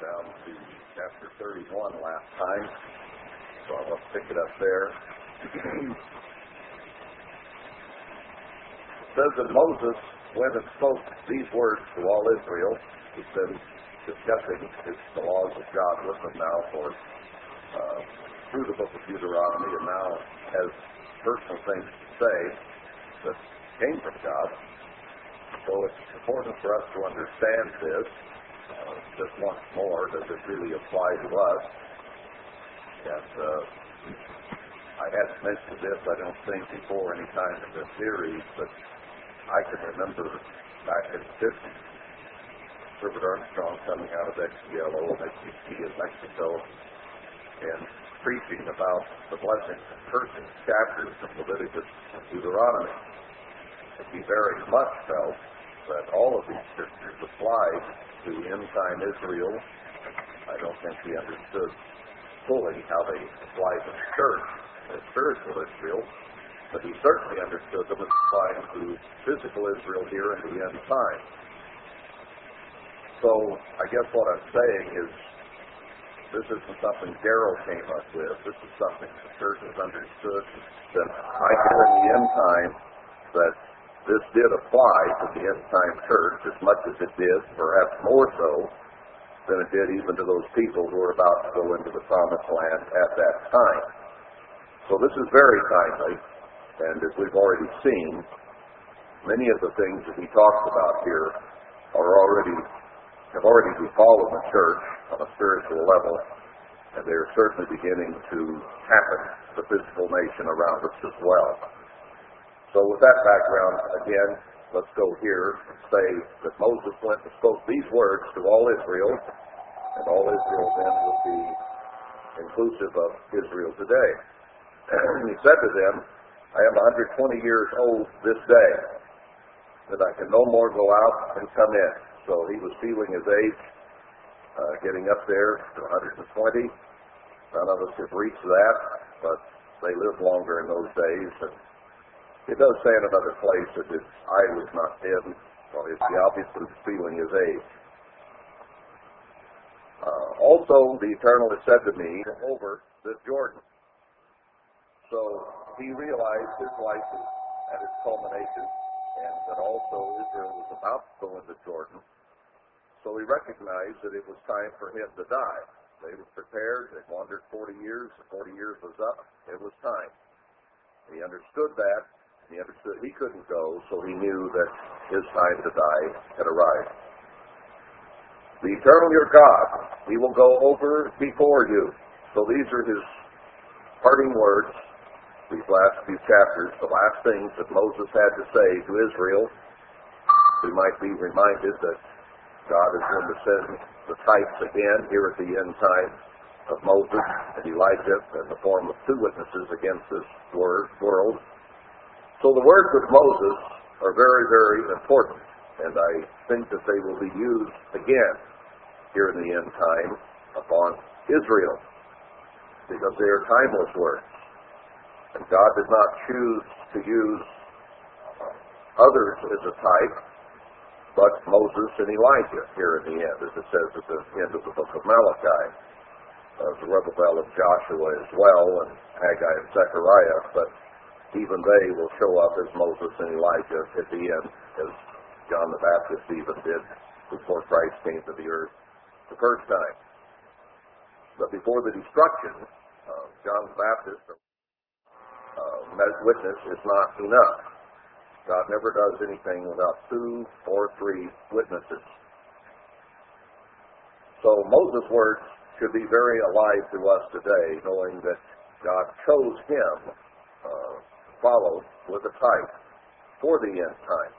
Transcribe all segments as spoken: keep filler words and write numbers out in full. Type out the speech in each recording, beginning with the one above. down to chapter thirty-one last time, so I'll pick it up there. It says that Moses went and spoke these words to all Israel. He said, discussing his, the laws of God with them now for uh, through the book of Deuteronomy, and now has personal things to say that came from God. So it's important for us to understand this uh, just once more. Does it really apply to us? And uh, I had mentioned this, I don't think, before any time in this series, but I can remember back in the fifties, Herbert Armstrong coming out of X B L O and H C C in Mexico and preaching about the blessings and cursing chapters of Leviticus and Deuteronomy. And he very much felt that all of these scriptures applied to end-time Israel. I don't think he understood fully how they applied to the church and spiritual Israel, but he certainly understood them as applying to physical Israel here in the end time. So I guess what I'm saying is this isn't something Darryl came up with. This is something the church has understood, that I feel in the end time that this did apply to the end time church as much as it did, perhaps more so, than it did even to those people who were about to go into the promised land at that time. So this is very timely, and as we've already seen, many of the things that he talks about here are already have already befallen the church on a spiritual level, and they are certainly beginning to happen to the physical nation around us as well. So with that background, again, let's go here and say that Moses went and spoke these words to all Israel, and all Israel then would be inclusive of Israel today. And he said to them, I am one hundred twenty years old this day, that I can no more go out and come in. So he was feeling his age, uh, getting up there to one hundred twenty. None of us have reached that, but they lived longer in those days. And it does say in another place that his eye was not dead. Well, he obviously was feeling his age. Uh, also, the Eternal has said to me, over this Jordan. So he realized his life was at its culmination, and that also Israel was about to go into Jordan. So he recognized that it was time for him to die. They were prepared. They wandered forty years. forty years was up. It was time. He understood that. He understood he couldn't go, so he knew that his time to die had arrived. The Eternal, your God, he will go over before you. So these are his parting words. These last few chapters, the last things that Moses had to say to Israel. We might be reminded that God is going to send the types again here at the end time of Moses and Elijah in the form of two witnesses against this world. So the words of Moses are very, very important, and I think that they will be used again here in the end time upon Israel, because they are timeless words. And God did not choose to use others as a type, but Moses and Elijah here in the end, as it says at the end of the book of Malachi. Uh, Zerubbabel and Joshua as well, and Haggai and Zechariah, but even they will show up as Moses and Elijah at the end, as John the Baptist even did before Christ came to the earth the first time. But before the destruction, uh, John the Baptist... Uh, witness is not enough. God never does anything without two or three witnesses. So Moses' words should be very alive to us today, knowing that God chose him, uh, followed with a type for the end time.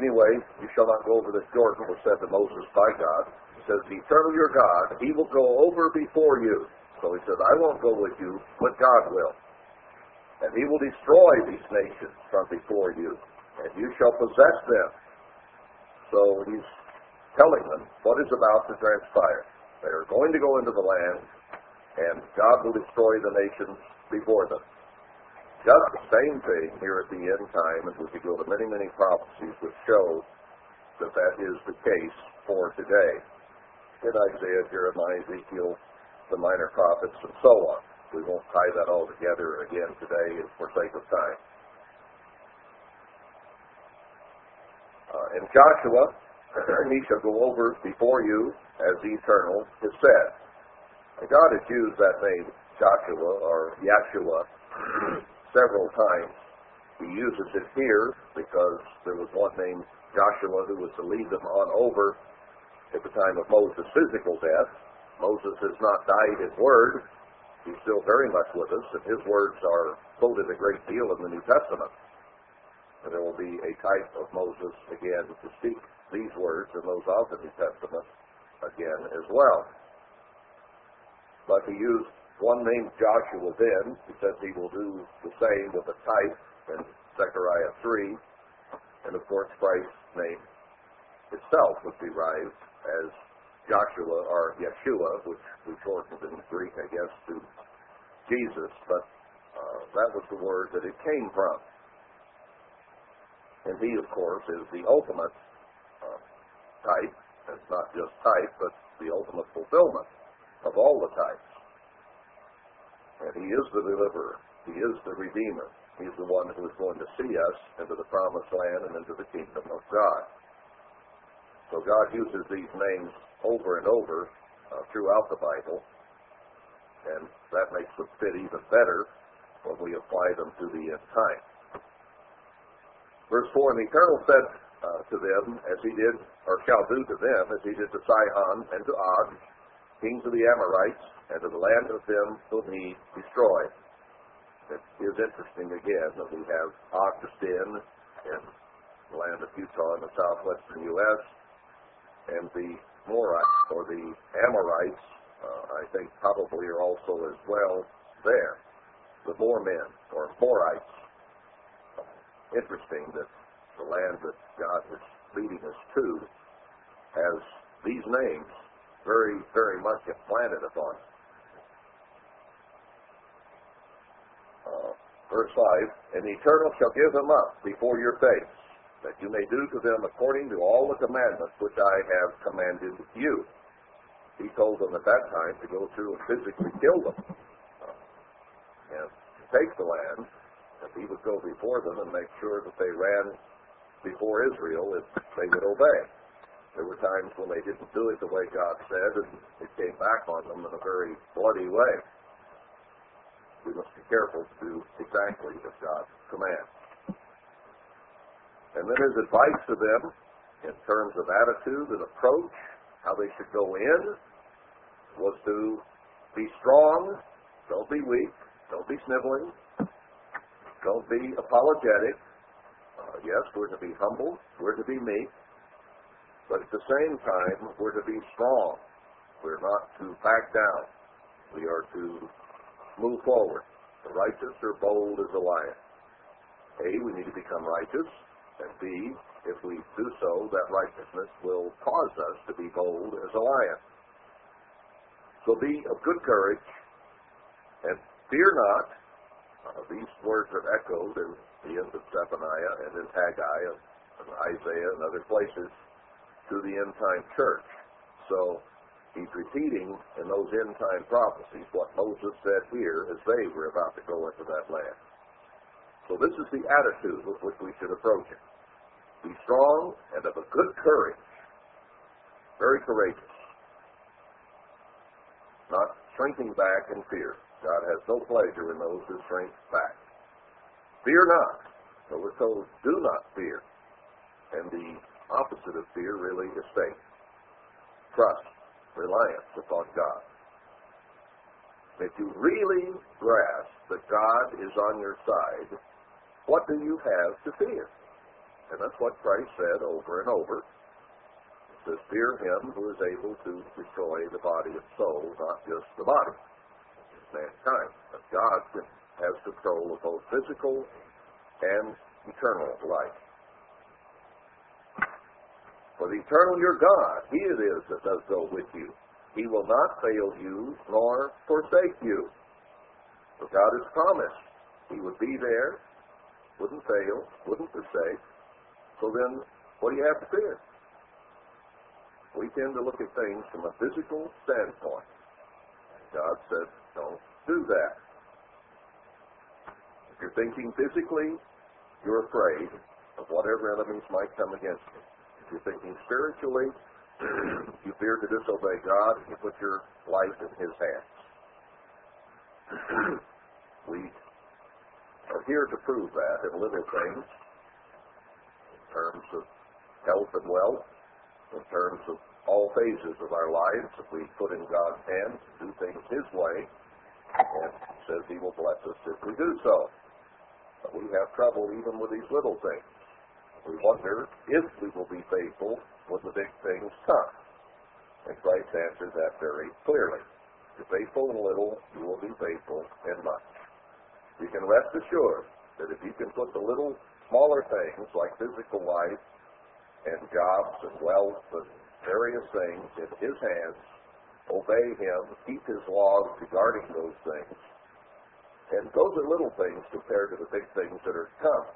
Anyway, you shall not go over this Jordan, was said to Moses by God. He says, the Eternal your God, he will go over before you. So he said, I won't go with you, but God will. And he will destroy these nations from before you, and you shall possess them. So he's telling them what is about to transpire. They are going to go into the land, and God will destroy the nations before them. Just the same thing here at the end time, and we could go to many, many prophecies which show that that is the case for today in Isaiah, Jeremiah, Ezekiel, the minor prophets, and so on. We won't tie that all together again today for sake of time. Uh, and Joshua, he shall go over before you as the Eternal has said. And God has used that name, Joshua, or Yahshua, several times. He uses it here because there was one named Joshua who was to lead them on over at the time of Moses' physical death. Moses has not died in word. He's still very much with us, and his words are quoted a great deal in the New Testament. And there will be a type of Moses again to speak these words and those of the New Testament again as well. But he used one named Joshua then. He says he will do the same with a type in Zechariah three. And of course, Christ's name itself was derived as Joshua or Yeshua, which we shortened in Greek, I guess, to Jesus, but uh, that was the word that it came from. And he, of course, is the ultimate uh, type. It's not just type, but the ultimate fulfillment of all the types. And he is the deliverer. He is the redeemer. He's the one who is going to see us into the promised land and into the kingdom of God. So God uses these names over and over uh, throughout the Bible, and that makes them fit even better when we apply them to the end time. Verse four, and the Eternal said uh, to them, as he did, or shall do to them, as he did to Sihon and to Og, kings of the Amorites, and to the land of them whom he destroyed. It is interesting, again, that we have Og to sin in the land of Utah in the southwestern U S, and the Amorites, or the Amorites, uh, I think probably are also as well there. The Boer men, or Amorites. Interesting that the land that God is leading us to has these names very, very much implanted upon us. Uh, verse five, and the Eternal shall give them up before your face, that you may do to them according to all the commandments which I have commanded you. He told them at that time to go through and physically kill them uh, and to take the land, and he would go before them and make sure that they ran before Israel if they would obey. There were times when they didn't do it the way God said, and it came back on them in a very bloody way. We must be careful to do exactly as God commands. And then his advice to them in terms of attitude and approach, how they should go in, was to be strong, don't be weak, don't be sniveling, don't be apologetic. Uh, yes, we're to be humble, we're to be meek, but at the same time, we're to be strong. We're not to back down. We are to move forward. The righteous are bold as a lion. A, we need to become righteous. And B, if we do so, that righteousness will cause us to be bold as a lion. So be of good courage, and fear not. Uh, these words are echoed in the end of Zephaniah and in Haggai and Isaiah and other places to the end-time church. So he's repeating in those end-time prophecies what Moses said here as they were about to go into that land. So this is the attitude with which we should approach it. Be strong and of a good courage. Very courageous. Not shrinking back in fear. God has no pleasure in those who shrink back. Fear not. So we're told, do not fear. And the opposite of fear really is faith. Trust, reliance upon God. If you really grasp that God is on your side, what do you have to fear? And that's what Christ said over and over. He says, fear him who is able to destroy the body and soul, not just the body, just mankind. But God has control of both physical and eternal life. For the Eternal your God, he it is that does go with you. He will not fail you nor forsake you. For God has promised he would be there, wouldn't fail, wouldn't forsake. So then, what do you have to fear? We tend to look at things from a physical standpoint. God said, don't do that. If you're thinking physically, you're afraid of whatever enemies might come against you. If you're thinking spiritually, you fear to disobey God, you put your life in His hands. We are here to prove that in little things, in terms of health and wealth, in terms of all phases of our lives. If we put in God's hands, do things His way, and He says He will bless us if we do so. But we have trouble even with these little things. We wonder if we will be faithful when the big things come. And Christ answered that very clearly. If you're faithful in little, you will be faithful in much. You can rest assured that if you can put the little, smaller things like physical life and jobs and wealth and various things in His hands, obey Him, keep His laws regarding those things, and those are little things compared to the big things that are to come.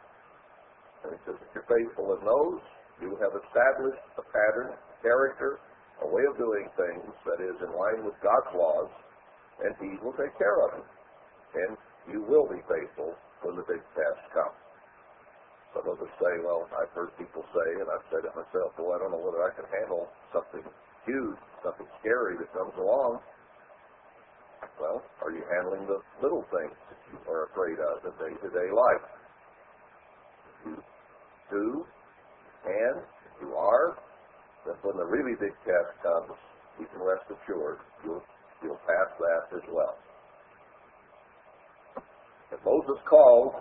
And He says, if you're faithful in those, you have established a pattern, a character, a way of doing things that is in line with God's laws, and He will take care of it. And you will be faithful when the big task comes. Some of us say, well, I've heard people say, and I've said it myself, well, I don't know whether I can handle something huge, something scary that comes along. Well, are you handling the little things that you are afraid of in day-to-day life? You do, and you are, then when the really big task comes, you can rest assured you'll, you'll pass that as well. And Moses called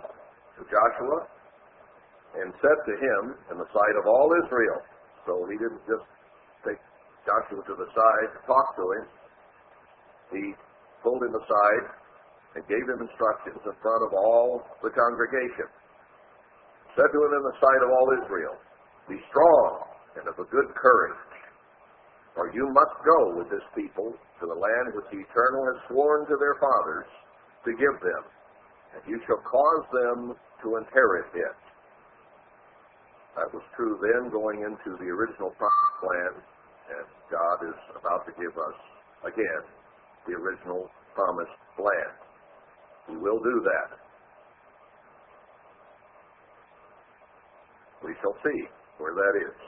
to Joshua and said to him in the sight of all Israel, so he didn't just take Joshua to the side to talk to him, he pulled him aside and gave him instructions in front of all the congregation. Said to him in the sight of all Israel, be strong and of a good courage, for you must go with this people to the land which the Eternal has sworn to their fathers to give them, and you shall cause them to inherit it. That was true then going into the original promised land, and God is about to give us, again, the original promised land. He will do that. We shall see where that is.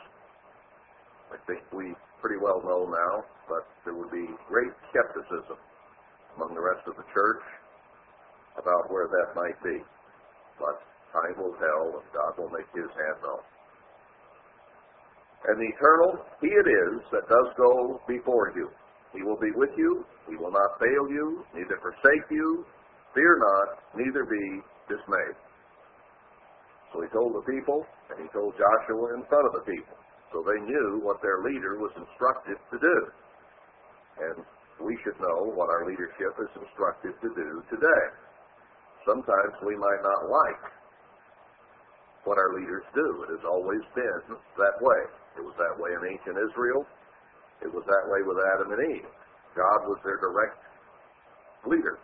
I think we pretty well know now, but there would be great skepticism among the rest of the church about where that might be. But time will tell, and God will make His hand known. And the Eternal, He it is that does go before you. He will be with you. He will not fail you, neither forsake you. Fear not, neither be dismayed. So He told the people, and He told Joshua in front of the people. So they knew what their leader was instructed to do. And we should know what our leadership is instructed to do today. Sometimes we might not like what our leaders do. It has always been that way. It was that way in ancient Israel. It was that way with Adam and Eve. God was their direct leader.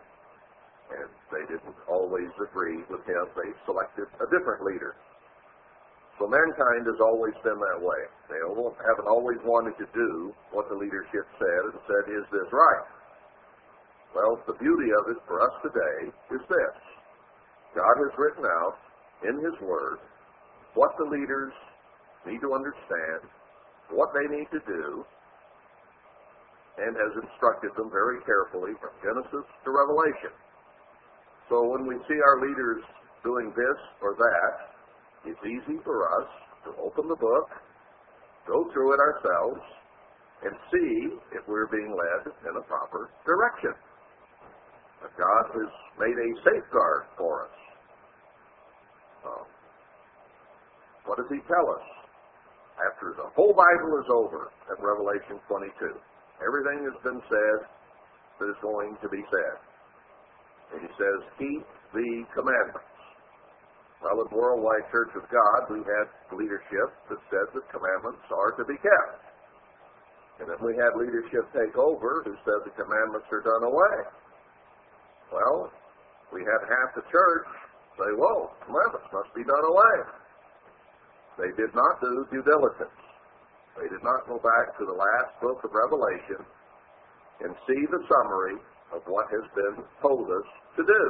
And they didn't always agree with Him. They selected a different leader. So mankind has always been that way. They haven't always wanted to do what the leadership said and said, is this right? Well, the beauty of it for us today is this. God has written out in His Word what the leaders need to understand, what they need to do, and has instructed them very carefully from Genesis to Revelation. So when we see our leaders doing this or that, it's easy for us to open the book, go through it ourselves, and see if we're being led in a proper direction. But God has made a safeguard for us. Um, what does He tell us? After the whole Bible is over at Revelation twenty-two, everything has been said that is going to be said. And He says, keep the commandments. Well, at Worldwide Church of God, we had leadership that said that commandments are to be kept. And then we had leadership take over who said the commandments are done away. Well, we had half the church say, whoa, commandments must be done away. They did not do due diligence. They did not go back to the last book of Revelation and see the summary of what has been told us to do.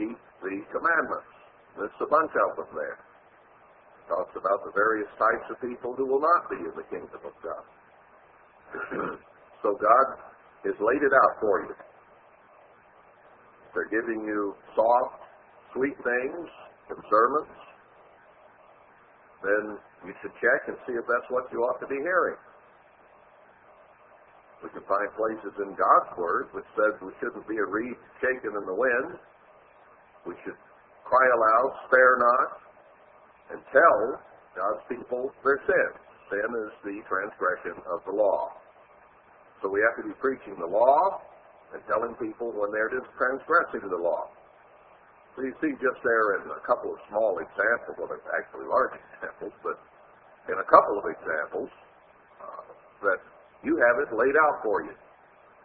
Keep the commandments. There's a bunch of them there. It talks about the various types of people who will not be in the kingdom of God. So God has laid it out for you. They're giving you soft, sweet things and sermons. Then you should check and see if that's what you ought to be hearing. We can find places in God's Word which says we shouldn't be a reed shaken in the wind. We should cry aloud, spare not, and tell God's people their sin. Sin is the transgression of the law. So we have to be preaching the law and telling people when they're just transgressing the law. So you see just there in a couple of small examples, well, they're actually large examples, but in a couple of examples uh, that you have it laid out for you.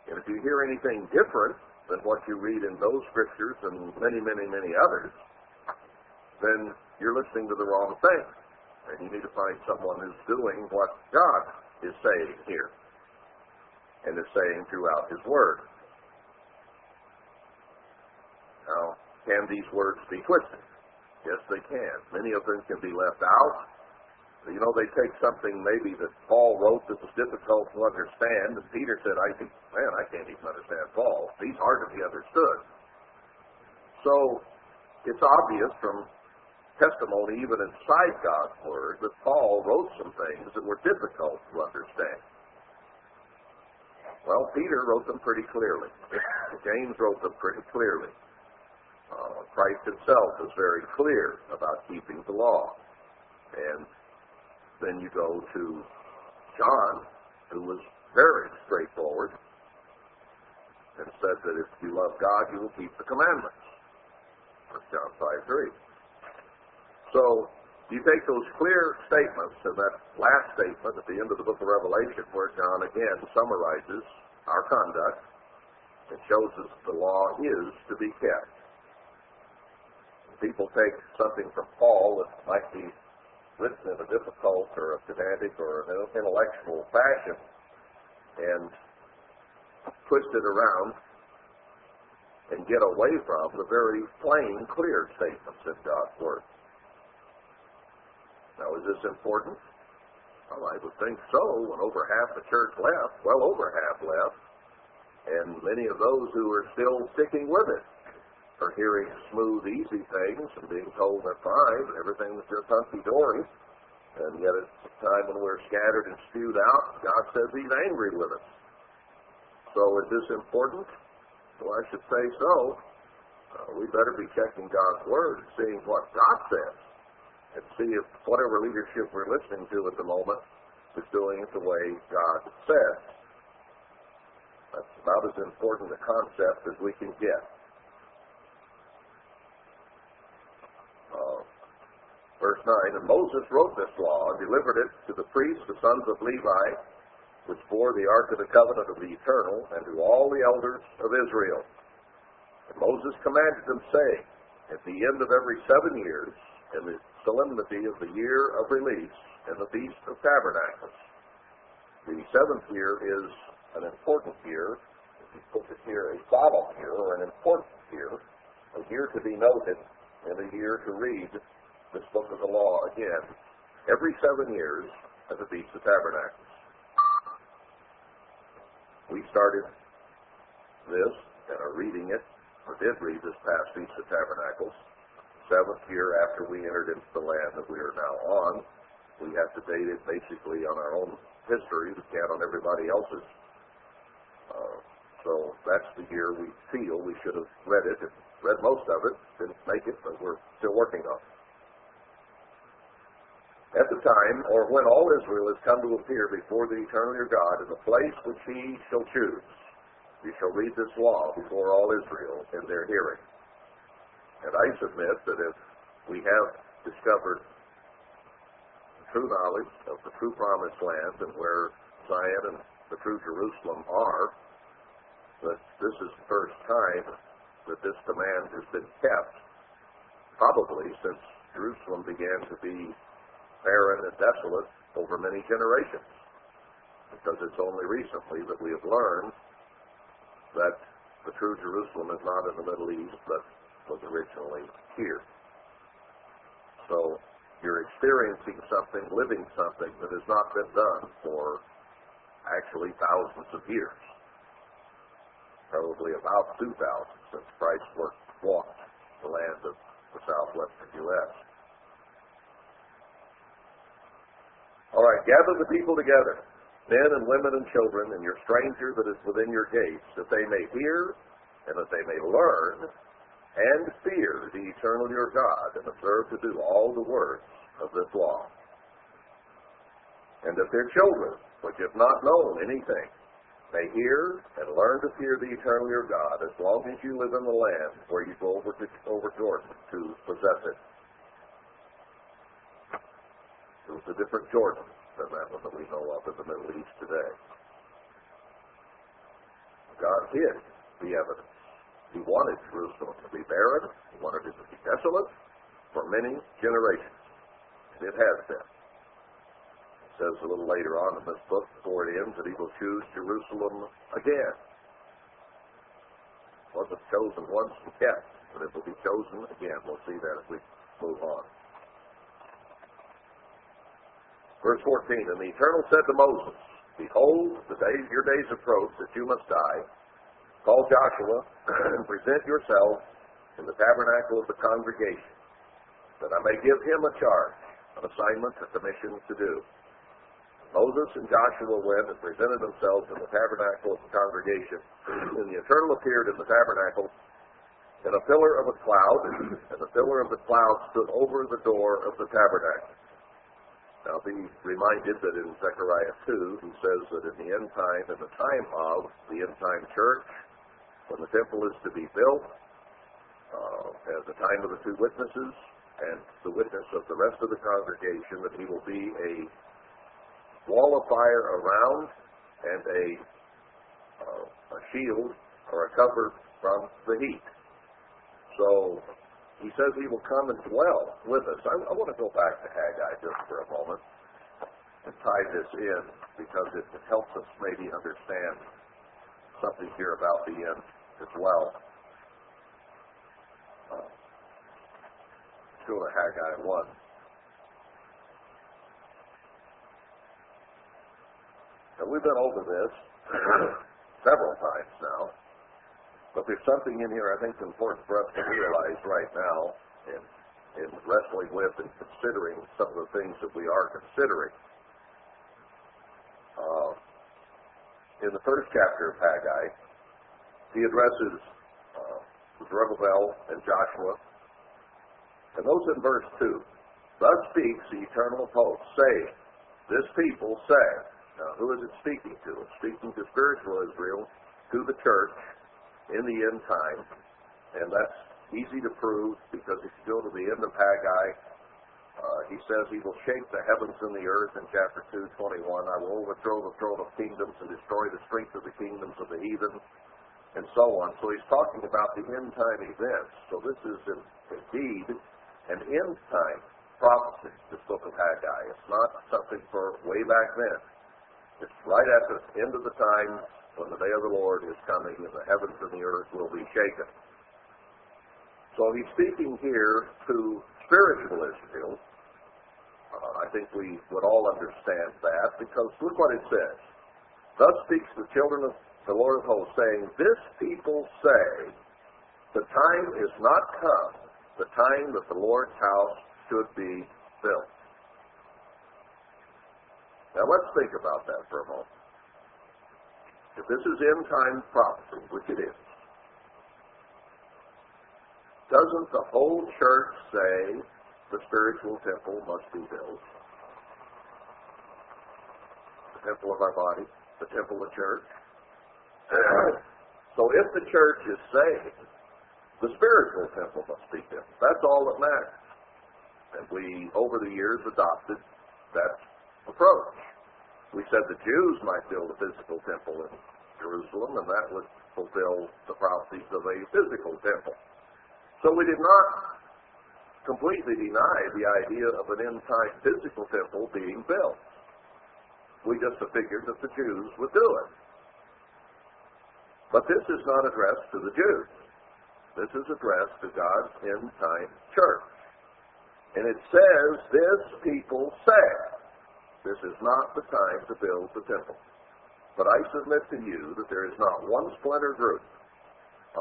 And if you hear anything different than what you read in those scriptures and many, many, many others, then you're listening to the wrong thing. And you need to find someone who's doing what God is saying here and is saying throughout His Word. Now, can these words be twisted? Yes, they can. Many of them can be left out. You know, they take something maybe that Paul wrote that was difficult to understand, and Peter said, I think, man, I can't even understand Paul. He's hard to be understood. So it's obvious from testimony, even inside God's Word, that Paul wrote some things that were difficult to understand. Well, Peter wrote them pretty clearly. James wrote them pretty clearly. Uh, Christ himself is very clear about keeping the law. And then you go to John, who was very straightforward and said that if you love God, you will keep the commandments. That's John five three. So you take those clear statements and that last statement at the end of the book of Revelation, where John again summarizes our conduct and shows us the law is to be kept. People take something from Paul that might be written in a difficult or a pedantic or an intellectual fashion and twist it around and get away from the very plain, clear statements in God's Word. Now, is this important? Well, I would think so when over half the church left, well over half left, and many of those who are still sticking with it are hearing smooth, easy things and being told they're fine, and everything was just hunky-dory. And yet at the time when we're scattered and spewed out, God says He's angry with us. So is this important? Well, I should say so. Uh, we better be checking God's Word and seeing what God says and see if whatever leadership we're listening to at the moment is doing it the way God says. That's about as important a concept as we can get. Verse nine, and Moses wrote this law and delivered it to the priests, the sons of Levi, which bore the ark of the covenant of the eternal, and to all the elders of Israel. And Moses commanded them, saying, at the end of every seven years, in the solemnity of the year of release, and the feast of tabernacles. The seventh year is an important year. If you put this year a solemn year, or an important year, a year to be noted, and a year to read this book of the law again, every seven years at the Feast of Tabernacles. We started this and are reading it, or did read this past Feast of Tabernacles, seventh year after we entered into the land that we are now on. We have to date it basically on our own history. We can't on everybody else's. Uh, so that's the year we feel we should have read it. Read most of it, didn't make it, but we're still working on it. At the time, or when all Israel has come to appear before the eternal your God in the place which He shall choose, you shall read this law before all Israel in their hearing. And I submit that if we have discovered the true knowledge of the true promised land and where Zion and the true Jerusalem are, that this is the first time that this command has been kept, probably since Jerusalem began to be barren and desolate over many generations, because it's only recently that we have learned that the true Jerusalem is not in the Middle East, but was originally here. So you're experiencing something, living something that has not been done for actually thousands of years. Probably about two thousand since Christ walked the land of the southwestern U S All right, gather the people together, men and women and children, and your stranger that is within your gates, that they may hear and that they may learn and fear the eternal your God, and observe to do all the words of this law. And that their children, which have not known anything, may hear and learn to fear the eternal your God, as long as you live in the land where you go over, to, over Jordan to possess it. It was a different Jordan than that one that we know of in the Middle East today. God hid the evidence. He wanted Jerusalem to be barren. He wanted it to be desolate for many generations. And it has been. Says a little later on in this book, before it ends, that he will choose Jerusalem again. It wasn't chosen once and kept, but it will be chosen again. We'll see that as we move on. Verse fourteen, and the Eternal said to Moses, behold, the day, your days approach that you must die. Call Joshua and present yourself in the tabernacle of the congregation, that I may give him a charge, an assignment, a commission to do. Moses and Joshua went and presented themselves in the tabernacle of the congregation. And the Eternal appeared in the tabernacle in a pillar of a cloud, and the pillar of the cloud stood over the door of the tabernacle. Now be reminded that in Zechariah two, he says that in the end time, in the time of the end time church, when the temple is to be built, uh, at the time of the two witnesses and the witness of the rest of the congregation, that he will be a wall of fire around and a, uh, a shield or a cover from the heat. So he says he will come and dwell with us. I, I want to go back to Haggai just for a moment and tie this in, because it helps us maybe understand something here about the end as well. Uh, let's go to Haggai one. Now, we've been over this several times now, but there's something in here I think is important for us to realize right now in, in wrestling with and considering some of the things that we are considering. Uh, in the first chapter of Haggai, he addresses uh, Zerubbabel and Joshua, and those in verse two, thus speaks the Eternal of hosts, saying, this people say. Now, who is it speaking to? It's speaking to spiritual Israel, to the church, in the end time. And that's easy to prove, because if you go to the end of Haggai, uh, he says he will shake the heavens and the earth in chapter two, twenty-one. I will overthrow the throne of kingdoms and destroy the strength of the kingdoms of the heathen, and so on. So he's talking about the end time events. So this is in, indeed an end time prophecy, this book of Haggai. It's not something for way back then. It's right at the end of the time when the day of the Lord is coming, and the heavens and the earth will be shaken. So he's speaking here to spiritual Israel. Uh, I think we would all understand that, because look what it says. Thus speaks the children of the Lord of hosts, saying, this people say, the time is not come, the time that the Lord's house should be built. Now, let's think about that for a moment. If this is end-time prophecy, which it is, doesn't the whole church say the spiritual temple must be built? The temple of our body, the temple of the church. So if the church is saved, the spiritual temple must be built. That's all that matters. And we, over the years, adopted that approach. We said the Jews might build a physical temple in Jerusalem, and that would fulfill the prophecies of a physical temple. So we did not completely denied the idea of an end-time physical temple being built. We just figured that the Jews would do it. But this is not addressed to the Jews. This is addressed to God's end-time church. And it says, this people say, this is not the time to build the temple. But I submit to you that there is not one splinter group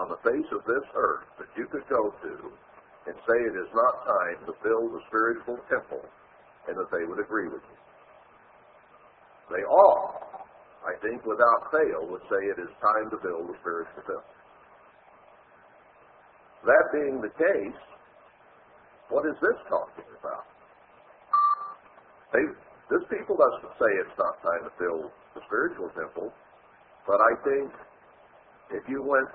on the face of this earth that you could go to and say it is not time to build a spiritual temple and that they would agree with you. They all, I think without fail, would say it is time to build a spiritual temple. That being the case, what is this talking about? They, this people doesn't say it's not time to build the spiritual temple, but I think if you went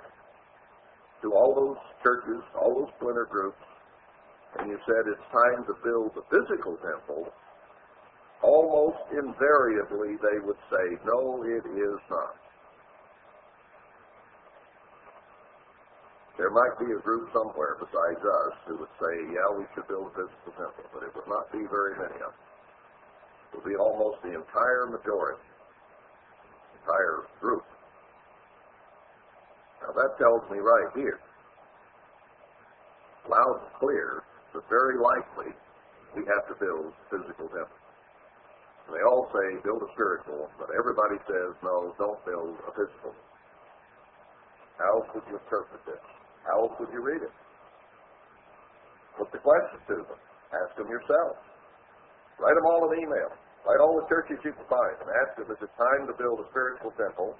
to all those churches, all those splinter groups, and you said it's time to build the physical temple, almost invariably they would say, no, it is not. There might be a group somewhere besides us who would say, yeah, we should build a physical temple, but it would not be very many of them. It would be almost the entire majority, entire group. Now that tells me right here, loud and clear, that very likely we have to build a physical temple. And they all say build a spiritual, but everybody says no, don't build a physical. How else would you interpret this? How else would you read it? Put the question to them. Ask them yourself. Write them all an email. Write all the churches you can find and ask them, is it time to build a spiritual temple?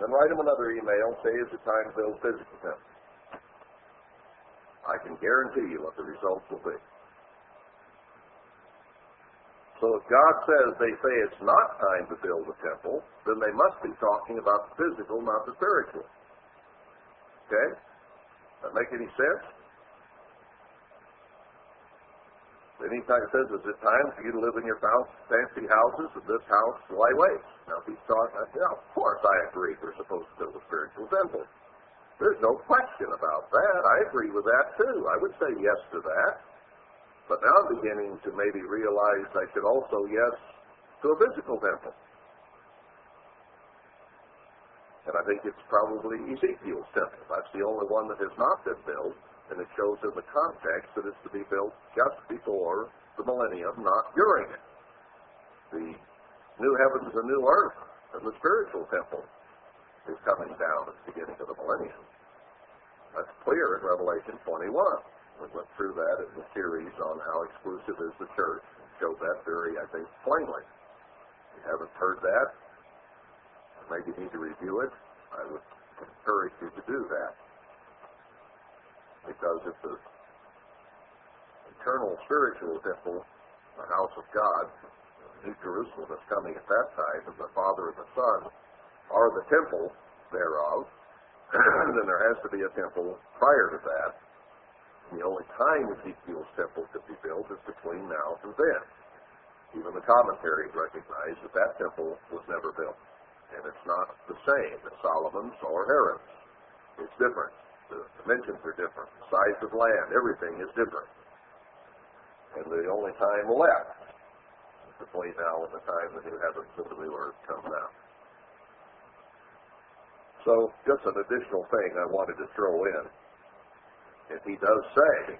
Then write them another email, say, is it time to build a physical temple? I can guarantee you what the results will be. So if God says they say it's not time to build a temple, then they must be talking about the physical, not the spiritual. Okay? Does that make any sense? Anytime it says, is it time for you to live in your fancy houses and this house, why wait? Now, if he's talking, I say, oh, of course I agree we're supposed to build a spiritual temple. There's no question about that. I agree with that, too. I would say yes to that. But now I'm beginning to maybe realize I should also yes to a physical temple. And I think it's probably Ezekiel's temple. That's the only one that has not been built. And it shows in the context that it's to be built just before the millennium, not during it. The new heavens and new earth and the spiritual temple is coming down at the beginning of the millennium. That's clear in Revelation twenty-one. We went through that in the series on how exclusive is the church. It showed that very, I think, plainly. If you haven't heard that, maybe need to review it. I would encourage you to do that. Because if the eternal spiritual temple, the house of God, New Jerusalem is coming at that time, and the Father and the Son are the temple thereof, then there has to be a temple prior to that. And the only time Ezekiel's temple could be built is between now and then. Even the commentaries recognize that that temple was never built. And it's not the same as Solomon's or Herod's. It's different. The dimensions are different. The size of land, everything is different. And the only time left is between now and the time the new heavens and the new earth come down. So, just an additional thing I wanted to throw in. If he does say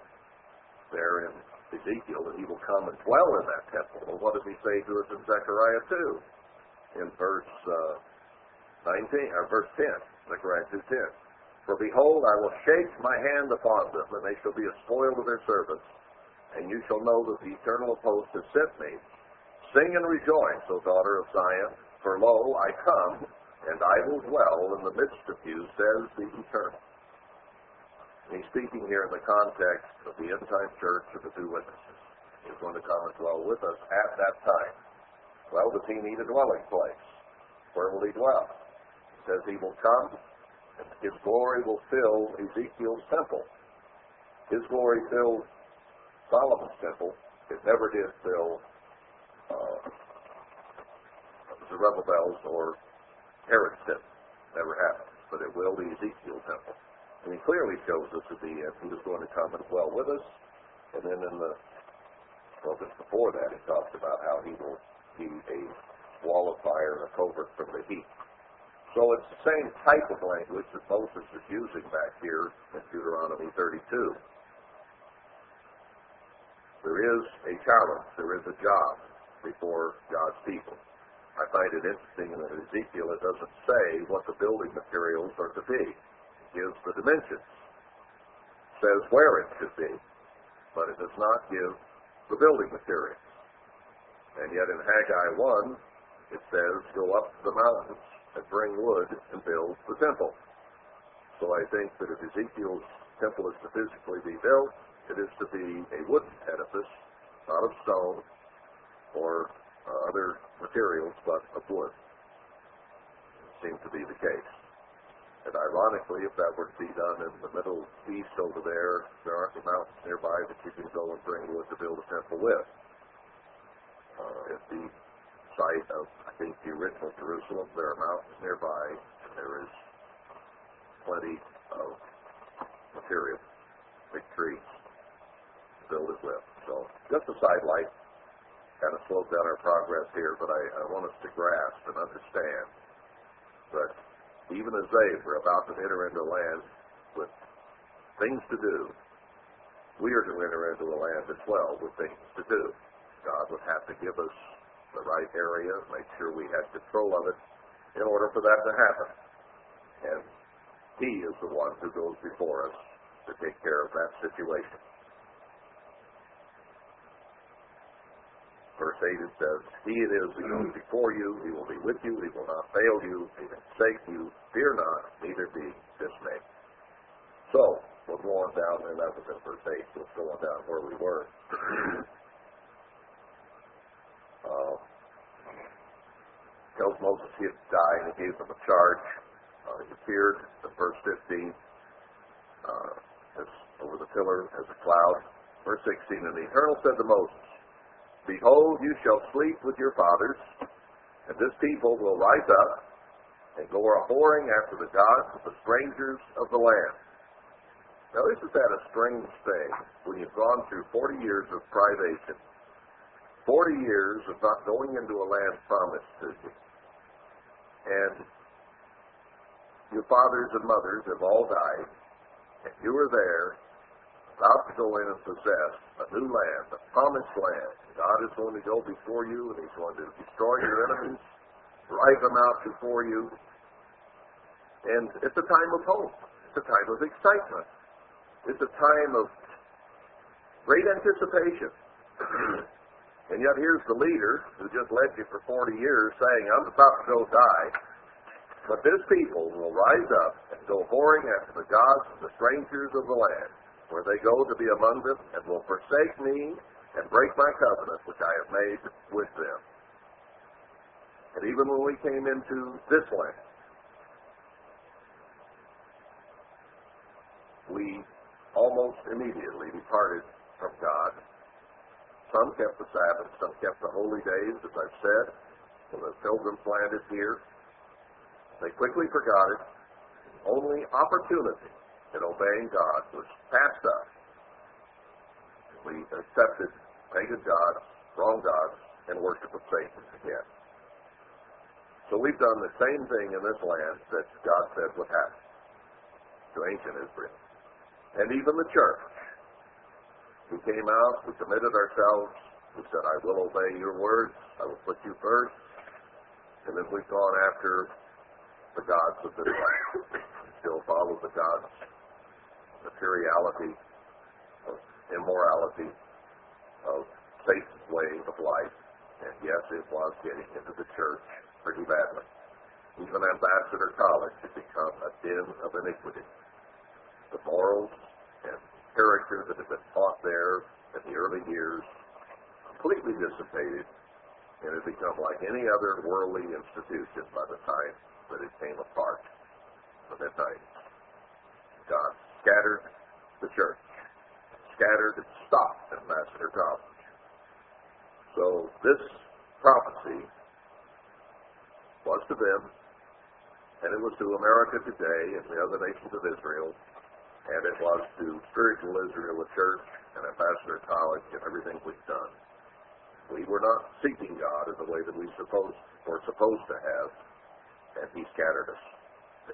there in Ezekiel that he will come and dwell in that temple, well, what does he say to us in Zechariah two? In verse uh, nineteen, or verse ten, Zechariah two ten. For behold, I will shake my hand upon them, and they shall be a spoil to their servants. And you shall know that the eternal of hosts has sent me. Sing and rejoice, O daughter of Zion, for lo, I come, and I will dwell in the midst of you, says the eternal. And he's speaking here in the context of the end-time church of the two witnesses. He's going to come and dwell with us at that time. Well, does he need a dwelling place? Where will he dwell? He says he will come. His glory will fill Ezekiel's temple. His glory filled Solomon's temple. It never did fill uh, Zerubbabel's or Herod's temple. Never happened. But it will be Ezekiel's temple. And he clearly shows us at the end he was going to come and dwell with us. And then in the, well, just before that, it talks about how he will be a wall of fire and a covert from the heat. So it's the same type of language that Moses is using back here in Deuteronomy thirty-two. There is a challenge. There is a job before God's people. I find it interesting that in Ezekiel it doesn't say what the building materials are to be. It gives the dimensions. It says where it should be, but it does not give the building materials. And yet in Haggai one, it says, go up the mountains and bring wood and build the temple. So I think that if Ezekiel's temple is to physically be built, it is to be a wooden edifice, not of stone or Uh, other materials, but of wood. It seemed to be the case. And ironically, if that were to be done in the Middle East over there, there aren't the mountains nearby that you can go and bring wood to build a temple with. Uh, at the site of, I think, the original Jerusalem, there are mountains nearby, and there is plenty of material, big trees, to build it with. So, just a sidelight. Kind of slowed down our progress here, but I, I want us to grasp and understand that even as they were about to enter into a land with things to do, we are to enter into a land as well with things to do. God would have to give us the right area, make sure we had control of it in order for that to happen. And He is the one who goes before us to take care of that situation. Verse eight, it says, He it is who goes before you, He will be with you, He will not fail you, He will save you, fear not, neither be dismayed. So, we'll go on down, and that was in verse eight, we'll go on down where we were. uh, tells Moses he had died, and he gave him a charge. Uh, he appeared in verse fifteen, uh, as over the pillar as a cloud. Verse sixteen, and the Eternal said to Moses, Behold, you shall sleep with your fathers, and this people will rise up and go a-whoring after the gods of the strangers of the land. Now, isn't that a strange thing when you've gone through forty years of privation, forty years of not going into a land promised to you, and your fathers and mothers have all died, and you are there, about to go in and possess a new land, a promised land. God is going to go before you, and He's going to destroy your enemies, drive them out before you. And it's a time of hope. It's a time of excitement. It's a time of great anticipation. And yet here's the leader who just led you for forty years saying, I'm about to go die. But this people will rise up and go whoring after the gods of the strangers of the land, where they go to be among them, and will forsake me and break my covenant, which I have made with them. And even when we came into this land, we almost immediately departed from God. Some kept the Sabbath, some kept the holy days, as I've said, when the pilgrims landed here. They quickly forgot it. Only opportunity and obeying God was passed up. We accepted pagan gods, wrong gods, and worship of Satan again. So we've done the same thing in this land that God said would happen to ancient Israel. And even the church, we came out, we committed ourselves, we said, I will obey your words, I will put you first, and then we've gone after the gods of this land. We still follow the gods materiality, of immorality, of Satan's way of life. And yes, it was getting into the church pretty badly. Even Ambassador College had become a den of iniquity. The morals and character that had been taught there in the early years completely dissipated and had become like any other worldly institution by the time that it came apart from that night. God scattered the church, scattered and stopped Ambassador College. So this prophecy was to them, and it was to America today and the other nations of Israel, and it was to spiritual Israel a church, an ambassador college, and everything we've done. We were not seeking God in the way that we supposed were supposed to have, and He scattered us.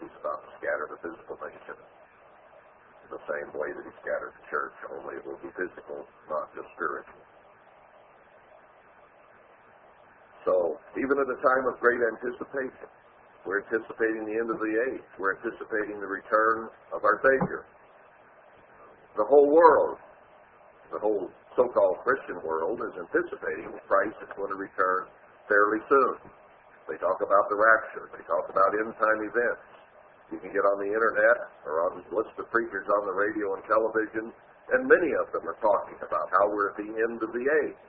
He's about to scatter the physical nation in the same way that He scattered the church, only it will be physical, not just spiritual. So, even at a time of great anticipation, we're anticipating the end of the age. We're anticipating the return of our Savior. The whole world, the whole so-called Christian world, is anticipating that Christ is going to return fairly soon. They talk about the rapture. They talk about end-time events. You can get on the Internet or on list of preachers on the radio and television, and many of them are talking about how we're at the end of the age.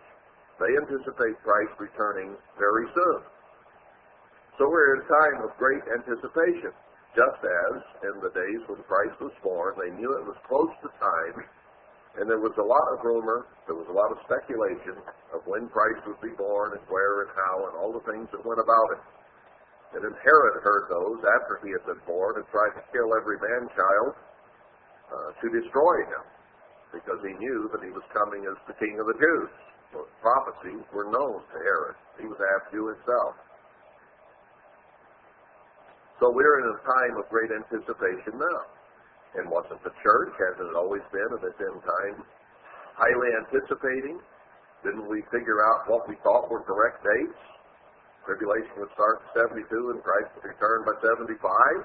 They anticipate Christ returning very soon. So we're in a time of great anticipation, just as in the days when Christ was born, they knew it was close to time, and there was a lot of rumor, there was a lot of speculation of when Christ would be born and where and how and all the things that went about it. And then Herod heard those after he had been born and tried to kill every man-child uh, to destroy him, because he knew that he was coming as the king of the Jews. The prophecies were known to Herod. He was half Jew himself. So we're in a time of great anticipation now. And wasn't the church, hasn't it always been at this end time, highly anticipating? Didn't we figure out what we thought were correct dates? Tribulation would start at seventy-two and Christ would return by seventy-five.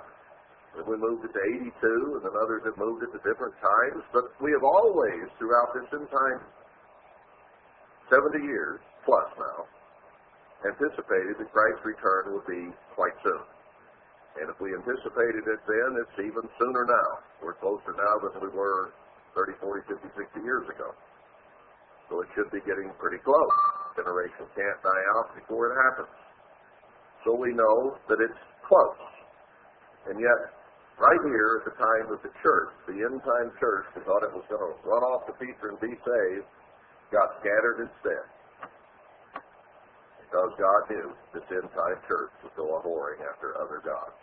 Then we moved it to eighty-two, and then others have moved it to different times. But we have always, throughout this end time, seventy years plus now, anticipated that Christ's return would be quite soon. And if we anticipated it then, it's even sooner now. We're closer now than we were thirty, forty, fifty, sixty years ago. So it should be getting pretty close. Generation can't die out before it happens. So we know that it's close. And yet, right here at the time of the church, the end-time church, who thought it was going to run off to Petra and be saved, got scattered instead, because God knew this end-time church would go a-whoring after other gods.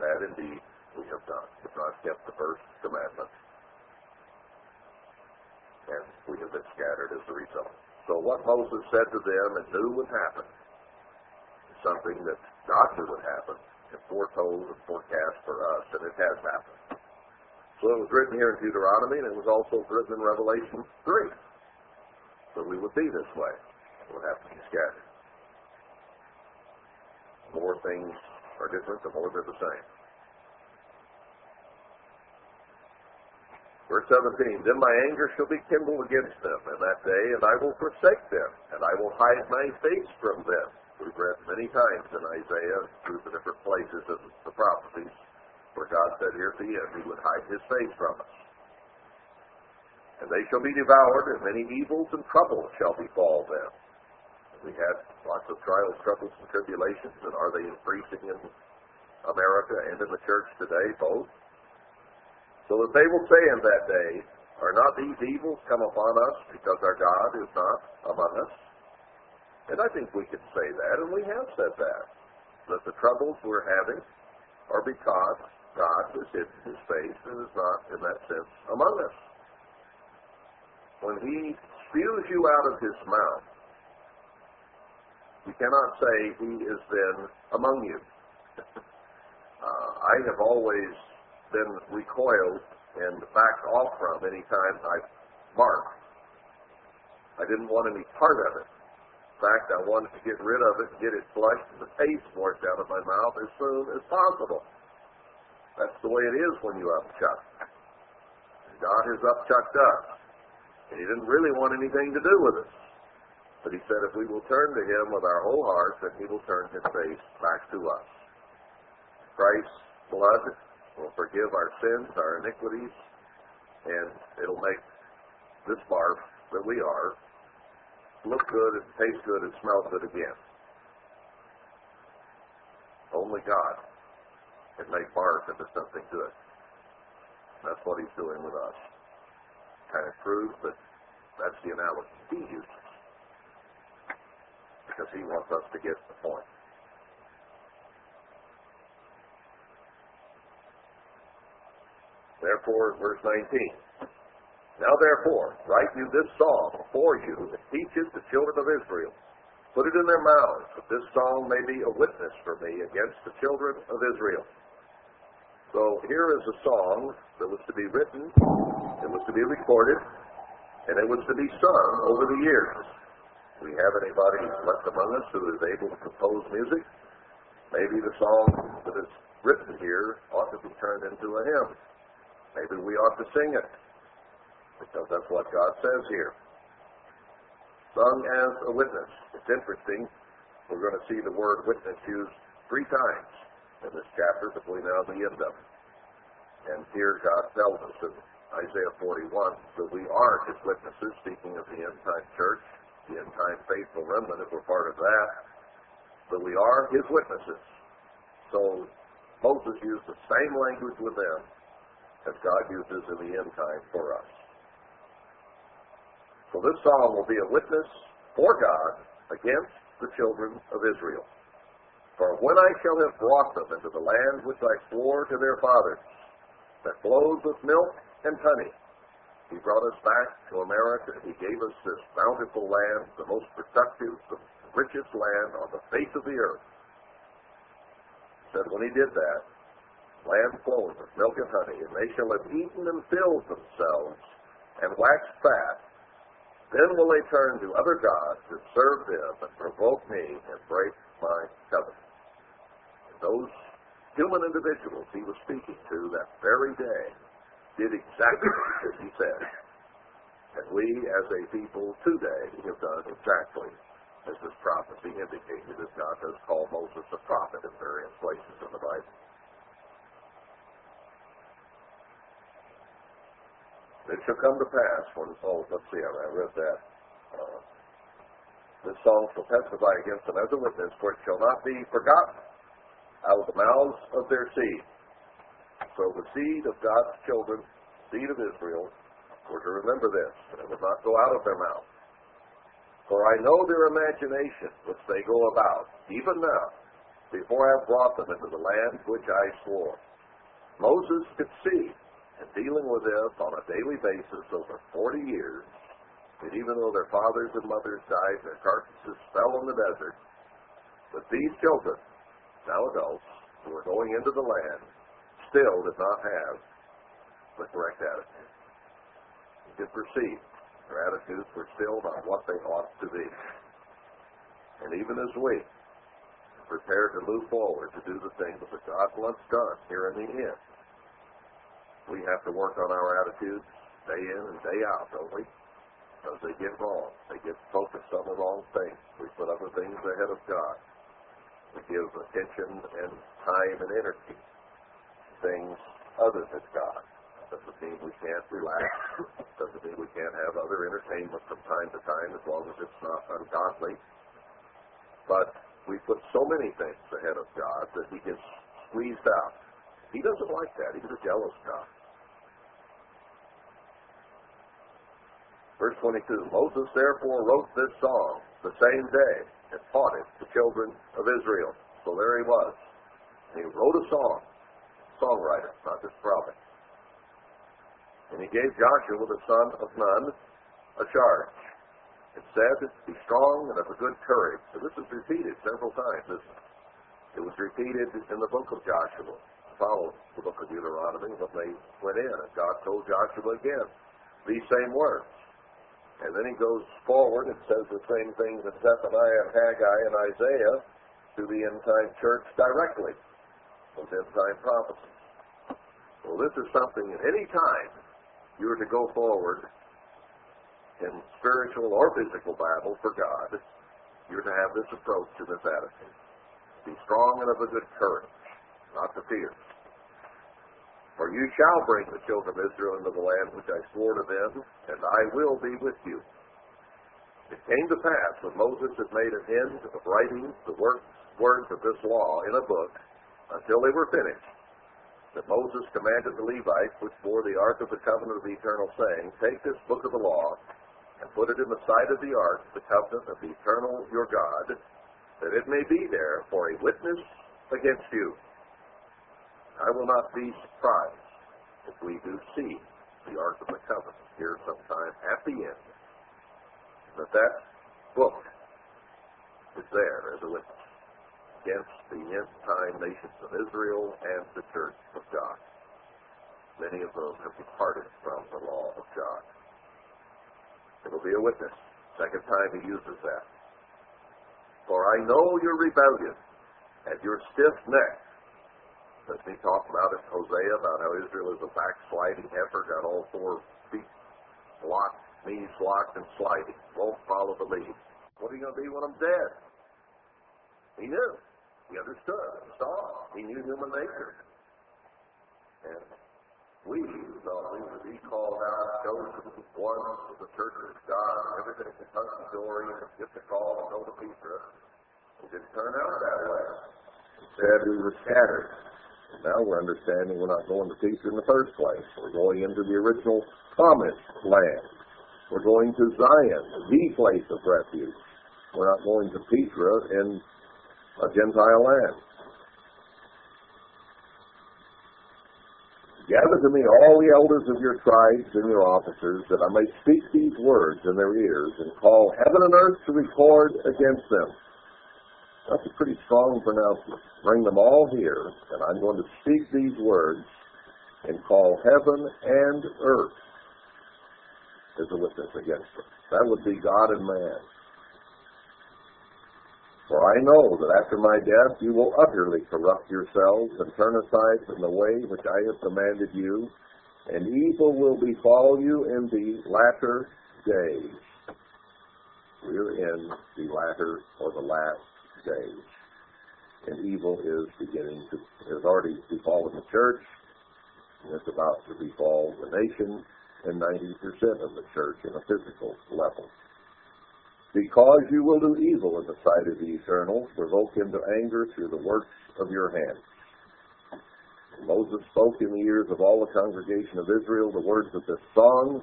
That indeed we have done. We have not kept the first commandment, and we have been scattered as a result. So what Moses said to them and knew would happen is something that God knew would happen and foretold and forecast for us, and it has happened. So it was written here in Deuteronomy, and it was also written in Revelation three. So we would be this way. It would have to be scattered. The more things are different, the more they're the same. Verse seventeen, then my anger shall be kindled against them in that day, and I will forsake them, and I will hide my face from them. We've read many times in Isaiah through the different places of the prophecies where God said here at the end He would hide His face from us. And they shall be devoured, and many evils and troubles shall befall them. We had lots of trials, troubles, and tribulations, and are they increasing in America and in the church today, both? So that they will say in that day, are not these evils come upon us because our God is not among us? And I think we can say that, and we have said that, that the troubles we're having are because God has hidden His face and is not, in that sense, among us. When He spews you out of His mouth, you cannot say He is then among you. uh, I have always been recoiled and backed off from any time I barked. I didn't want any part of it. In fact, I wanted to get rid of it and get it flushed and the taste washed out of my mouth as soon as possible. That's the way it is when you upchuck. God has upchucked us. And He didn't really want anything to do with us. But He said if we will turn to Him with our whole heart, then He will turn His face back to us. Christ's blood will forgive our sins, our iniquities, and it'll make this barf that we are look good and taste good and smell good again. Only God can make barf into something good. That's what He's doing with us. Kind of proves that that's the analogy He uses, because He wants us to get the point. Their four, verse nineteen. Now therefore, write you this song before you, and teach it the children of Israel. Put it in their mouths, that this song may be a witness for me against the children of Israel. So here is a song that was to be written, it was to be recorded, and it was to be sung over the years. If we have anybody left among us who is able to compose music, maybe the song that is written here ought to be turned into a hymn. Maybe we ought to sing it, because that's what God says here. Sung as a witness. It's interesting. We're going to see the word witness used three times in this chapter between now and the end of it. And here God tells us in Isaiah forty-one that we are His witnesses, speaking of the end-time church, the end-time faithful remnant, if we're part of that, that we are His witnesses. So Moses used the same language with them as God uses in the end time for us. So this psalm will be a witness for God against the children of Israel. For when I shall have brought them into the land which I swore to their fathers, that flows with milk and honey, He brought us back to America. He gave us this bountiful land, the most productive, the richest land on the face of the earth. He said when He did that, land flowed with milk and honey, and they shall have eaten and filled themselves and waxed fat. Then will they turn to other gods and serve them and provoke me and break my covenant. And those human individuals He was speaking to that very day did exactly as He said. And we as a people today have done exactly as this prophecy indicated, as God does call Moses a prophet in various places in the Bible. It shall come to pass when, oh, let's see, I read that. Uh, this song shall testify against them as a witness, for it shall not be forgotten out of the mouths of their seed. So the seed of God's children, seed of Israel, were to remember this, and it would not go out of their mouth. For I know their imagination, which they go about, even now, before I have brought them into the land which I swore. Moses could see, and dealing with this on a daily basis over forty years, that even though their fathers and mothers died, their carcasses fell in the desert, but these children, now adults, who were going into the land, still did not have the correct attitude. You could perceive their attitudes were still not what they ought to be. And even as we prepare to move forward to do the things that God wants done here in the end, we have to work on our attitudes day in and day out, don't we? Because they get wrong. They get focused on the wrong things. We put other things ahead of God. We give attention and time and energy to things other than God. That doesn't mean we can't relax. That doesn't mean we can't have other entertainment from time to time as long as it's not ungodly. But we put so many things ahead of God that He gets squeezed out. He doesn't like that. He's a jealous God. Verse twenty-two, Moses therefore wrote this song the same day and taught it to the children of Israel. So there he was. And he wrote a song, songwriter, not just prophet. And he gave Joshua, the son of Nun, a charge. It said, be strong and of a good courage. So this is repeated several times, isn't it? It was repeated in the book of Joshua. Followed the book of Deuteronomy when they went in, and God told Joshua again these same words. And then he goes forward and says the same things in Zephaniah and Haggai and Isaiah to the end-time church directly, those end-time prophecies. Well, this is something at any time you are to go forward in spiritual or physical battle for God, you're to have this approach and this attitude. Be strong and of a good courage, not to fear. For you shall bring the children of Israel into the land which I swore to them, and I will be with you. It came to pass when Moses had made an end of writing the words of this law in a book until they were finished, that Moses commanded the Levites, which bore the ark of the covenant of the eternal, saying, take this book of the law and put it in the side of the ark, the covenant of the eternal your God, that it may be there for a witness against you. I will not be surprised as we do see the Ark of the Covenant here sometime at the end, that that book is there as a witness against the end-time nations of Israel and the Church of God. Many of those have departed from the law of God. It will be a witness. Second time he uses that. For I know your rebellion and your stiff neck. Let me talk about it, Hosea, about how Israel is a backsliding heifer, got all four feet locked, knees locked, and sliding. Won't follow the lead. What are you going to be when I'm dead? He knew. He understood. He saw. He knew human nature. And we thought we would be called out, chosen, one of the Church of God, and everything is hunky-dory, and get the call and go to Petra. It didn't turn out that way. Instead, we were scattered. And now we're understanding we're not going to Petra in the first place. We're going into the original promised land. We're going to Zion, the place of refuge. We're not going to Petra in a Gentile land. Gather to me all the elders of your tribes and your officers, that I may speak these words in their ears and call heaven and earth to record against them. That's a pretty strong pronouncement. Bring them all here, and I'm going to speak these words and call heaven and earth as a witness against them. That would be God and man. For I know that after my death you will utterly corrupt yourselves and turn aside from the way which I have commanded you, and evil will befall you in the latter days. We're in the latter or the last days. And evil is beginning to, has already befallen the church, and it's about to befall the nation and ninety percent of the church in a physical level. Because you will do evil in the sight of the Eternal, provoke him to anger through the works of your hands. Moses spoke in the ears of all the congregation of Israel the words of this song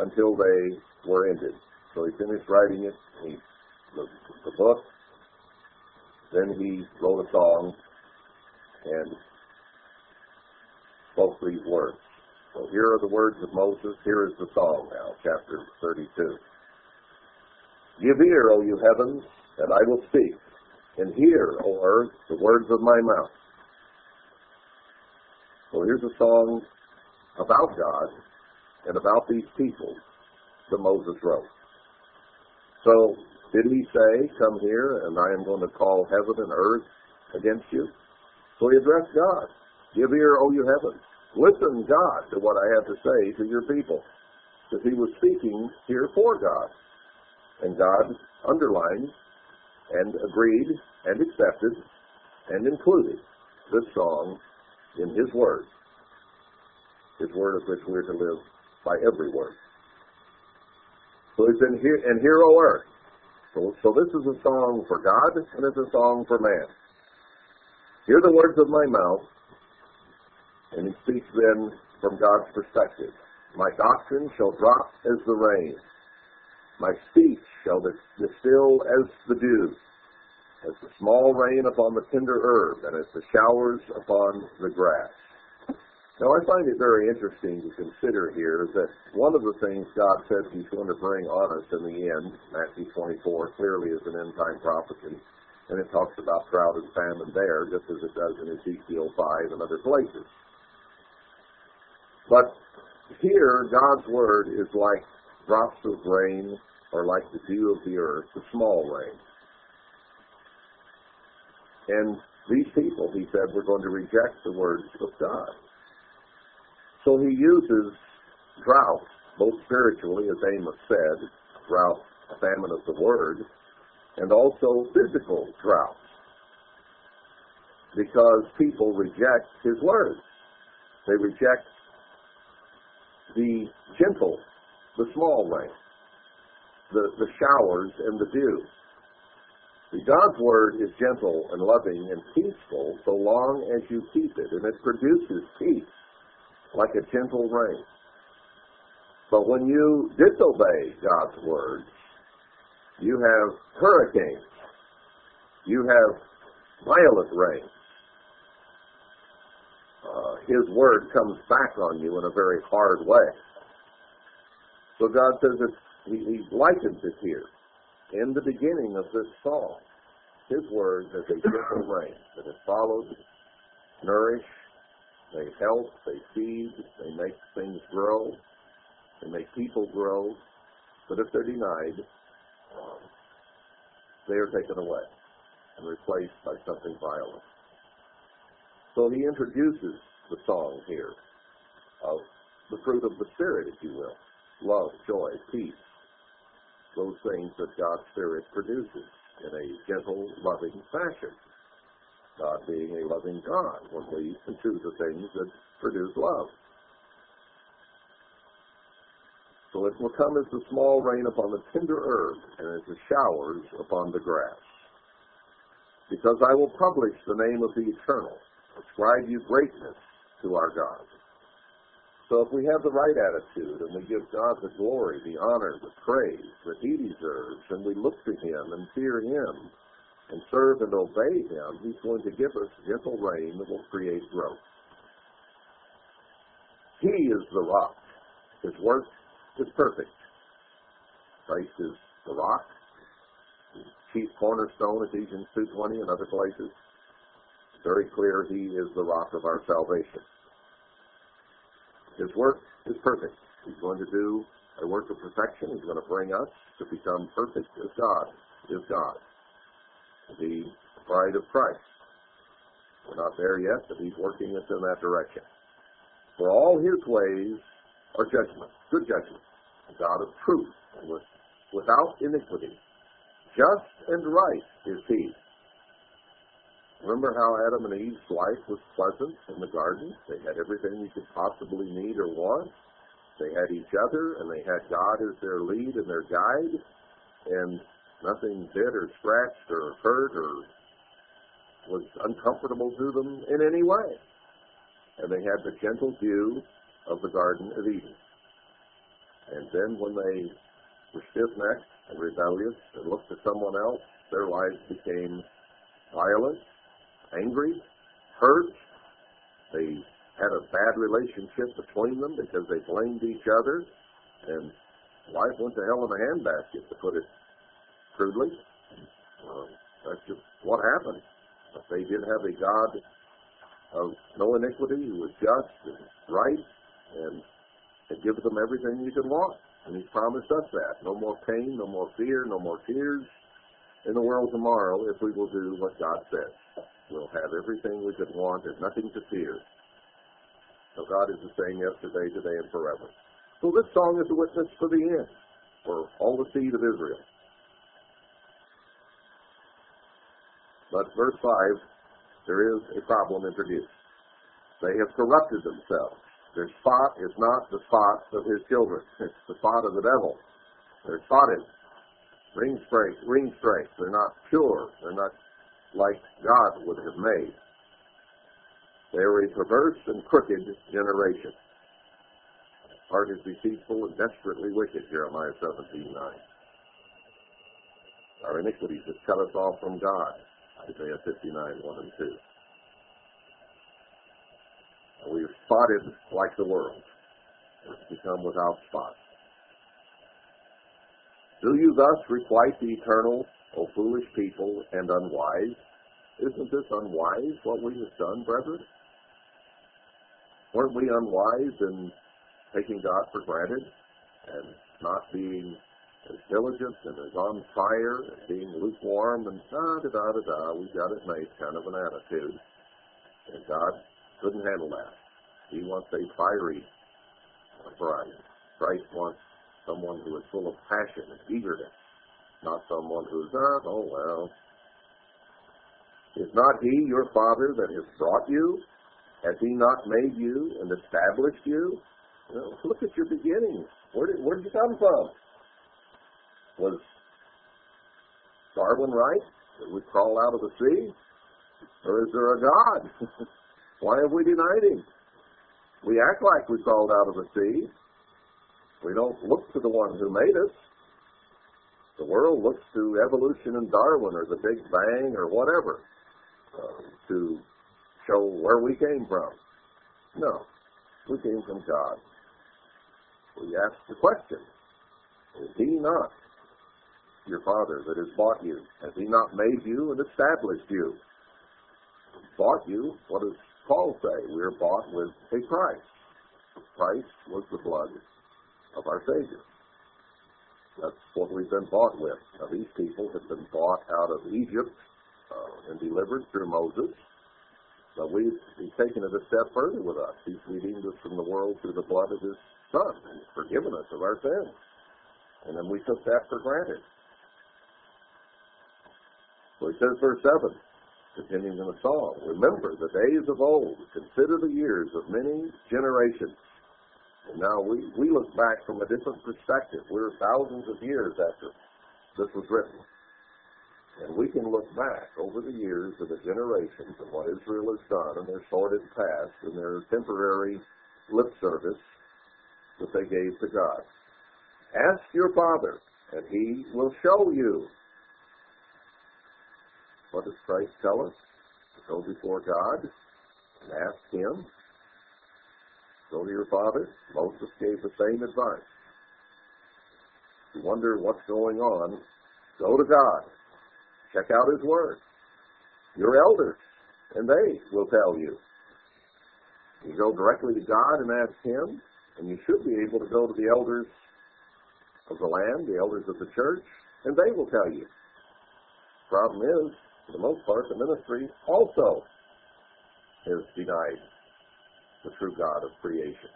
until they were ended. So he finished writing it, he, the, the book. Then he wrote a song and spoke these words. So here are the words of Moses. Here is the song now, chapter thirty-two. Give ear, O you heavens, and I will speak, and hear, O earth, the words of my mouth. So here's a song about God and about these people that Moses wrote. So did he say, come here, and I am going to call heaven and earth against you? So he addressed God. Give ear, O you heavens. Listen, God, to what I have to say to your people. Because he was speaking here for God. And God underlined and agreed and accepted and included this song in his word. His word of which we are to live by every word. So it's in here, and here, O earth. So, so this is a song for God and it's a song for man. Hear the words of my mouth, and he speaks then from God's perspective. My doctrine shall drop as the rain. My speech shall distill as the dew, as the small rain upon the tender herb, and as the showers upon the grass. Now, I find it very interesting to consider here that one of the things God says he's going to bring on us in the end, Matthew twenty-four, clearly is an end-time prophecy, and it talks about drought and famine there, just as it does in Ezekiel five and other places. But here, God's word is like drops of rain are like the dew of the earth, the small rain. And these people, he said, were going to reject the words of God. So he uses drought, both spiritually, as Amos said, drought, famine of the word, and also physical drought, because people reject his word. They reject the gentle, the small rain, the, the showers and the dew. See, God's word is gentle and loving and peaceful so long as you keep it, and it produces peace like a gentle rain. But when you disobey God's word, you have hurricanes, you have violent rain. Uh, His word comes back on you in a very hard way. So God says that he, he likens it here in the beginning of this song. His words as a gentle rain that have followed, nourish, they help, they feed, they make things grow, they make people grow, but if they're denied, um, they are taken away and replaced by something violent. So he introduces the song here of the fruit of the Spirit, if you will, love, joy, peace, those things that God's Spirit produces in a gentle, loving fashion. God being a loving God when we pursue the things that produce love. So it will come as the small rain upon the tender herb and as the showers upon the grass. Because I will publish the name of the Eternal, ascribe you greatness to our God. So if we have the right attitude and we give God the glory, the honor, the praise that he deserves, and we look to him and fear him, and serve and obey him, he's going to give us gentle rain that will create growth. He is the rock. His work is perfect. Christ is the rock, the chief cornerstone, Ephesians two twenty and other places. It's very clear he is the rock of our salvation. His work is perfect. He's going to do a work of perfection. He's going to bring us to become perfect as God is God. The bride of Christ. We're not there yet, but he's working us in that direction. For all his ways are judgment, good judgment, a God of truth, and with, without iniquity. Just and right is he. Remember how Adam and Eve's life was pleasant in the garden? They had everything you could possibly need or want. They had each other, and they had God as their lead and their guide, and nothing bit or scratched or hurt or was uncomfortable to them in any way. And they had the gentle view of the Garden of Eden. And then when they were stiff-necked and rebellious and looked to someone else, their lives became violent, angry, hurt. They had a bad relationship between them because they blamed each other. And life went to hell in a handbasket, to put it crudely. Uh, that's just what happened. But they did have a God of no iniquity who was just and right and had given them everything you could want. And he's promised us that. No more pain, no more fear, no more tears in the world tomorrow if we will do what God says. We'll have everything we could want and nothing to fear. So God is the same yesterday, today, and forever. So this song is a witness for the end, for all the seed of Israel. But verse five, there is a problem introduced. They have corrupted themselves. Their spot is not the spot of his children. It's the spot of the devil. They're spotted. Ring straight, ring straight. They're not pure. They're not like God would have made. They are a perverse and crooked generation. Heart is deceitful and desperately wicked, Jeremiah seventeen nine. Our iniquities have cut us off from God. Isaiah fifty-nine, one and two. We have spotted like the world. We've become without spot. Do you thus requite the Eternal, O foolish people, and unwise? Isn't this unwise what we have done, brethren? Weren't we unwise in taking God for granted and not being as diligent and as on fire and being lukewarm and da-da-da-da-da, we got it made kind of an attitude? And God couldn't handle that. He wants a fiery bride. Christ wants someone who is full of passion and eagerness, not someone who's, ah, oh well. Is not he your Father that has brought you? Has he not made you and established you? You know, look at your beginnings. Where did, where did you come from? Was Darwin right? Did we crawl out of the sea? Or is there a God? Why have we denied him? We act like we crawled out of the sea. We don't look to the one who made us. The world looks to evolution and Darwin or the Big Bang or whatever uh, to show where we came from. No. We came from God. We asked the question, is he not your father that has bought you? Has he not made you and established you? Bought you, what does Paul say? We are bought with a price. The price was the blood of our Savior. That's what we've been bought with. Now, these people have been bought out of Egypt uh, and delivered through Moses. But we've, he's taken it a step further with us. He's redeemed us from the world through the blood of his Son and he's forgiven us of our sins. And then we took that for granted. So he says, verse seven, continuing in the psalm, remember the days of old, consider the years of many generations. And now we, we look back from a different perspective. We're thousands of years after this was written. And we can look back over the years of the generations and what Israel has done and their sordid past and their temporary lip service that they gave to God. Ask your father, and he will show you. What does Christ tell us? To go before God and ask him. Go to your father. Moses gave the same advice. If you wonder what's going on, go to God. Check out his word. Your elders, and they will tell you. You go directly to God and ask him, and you should be able to go to the elders of the land, the elders of the church, and they will tell you. The problem is, for the most part, the ministry also has denied the true God of creation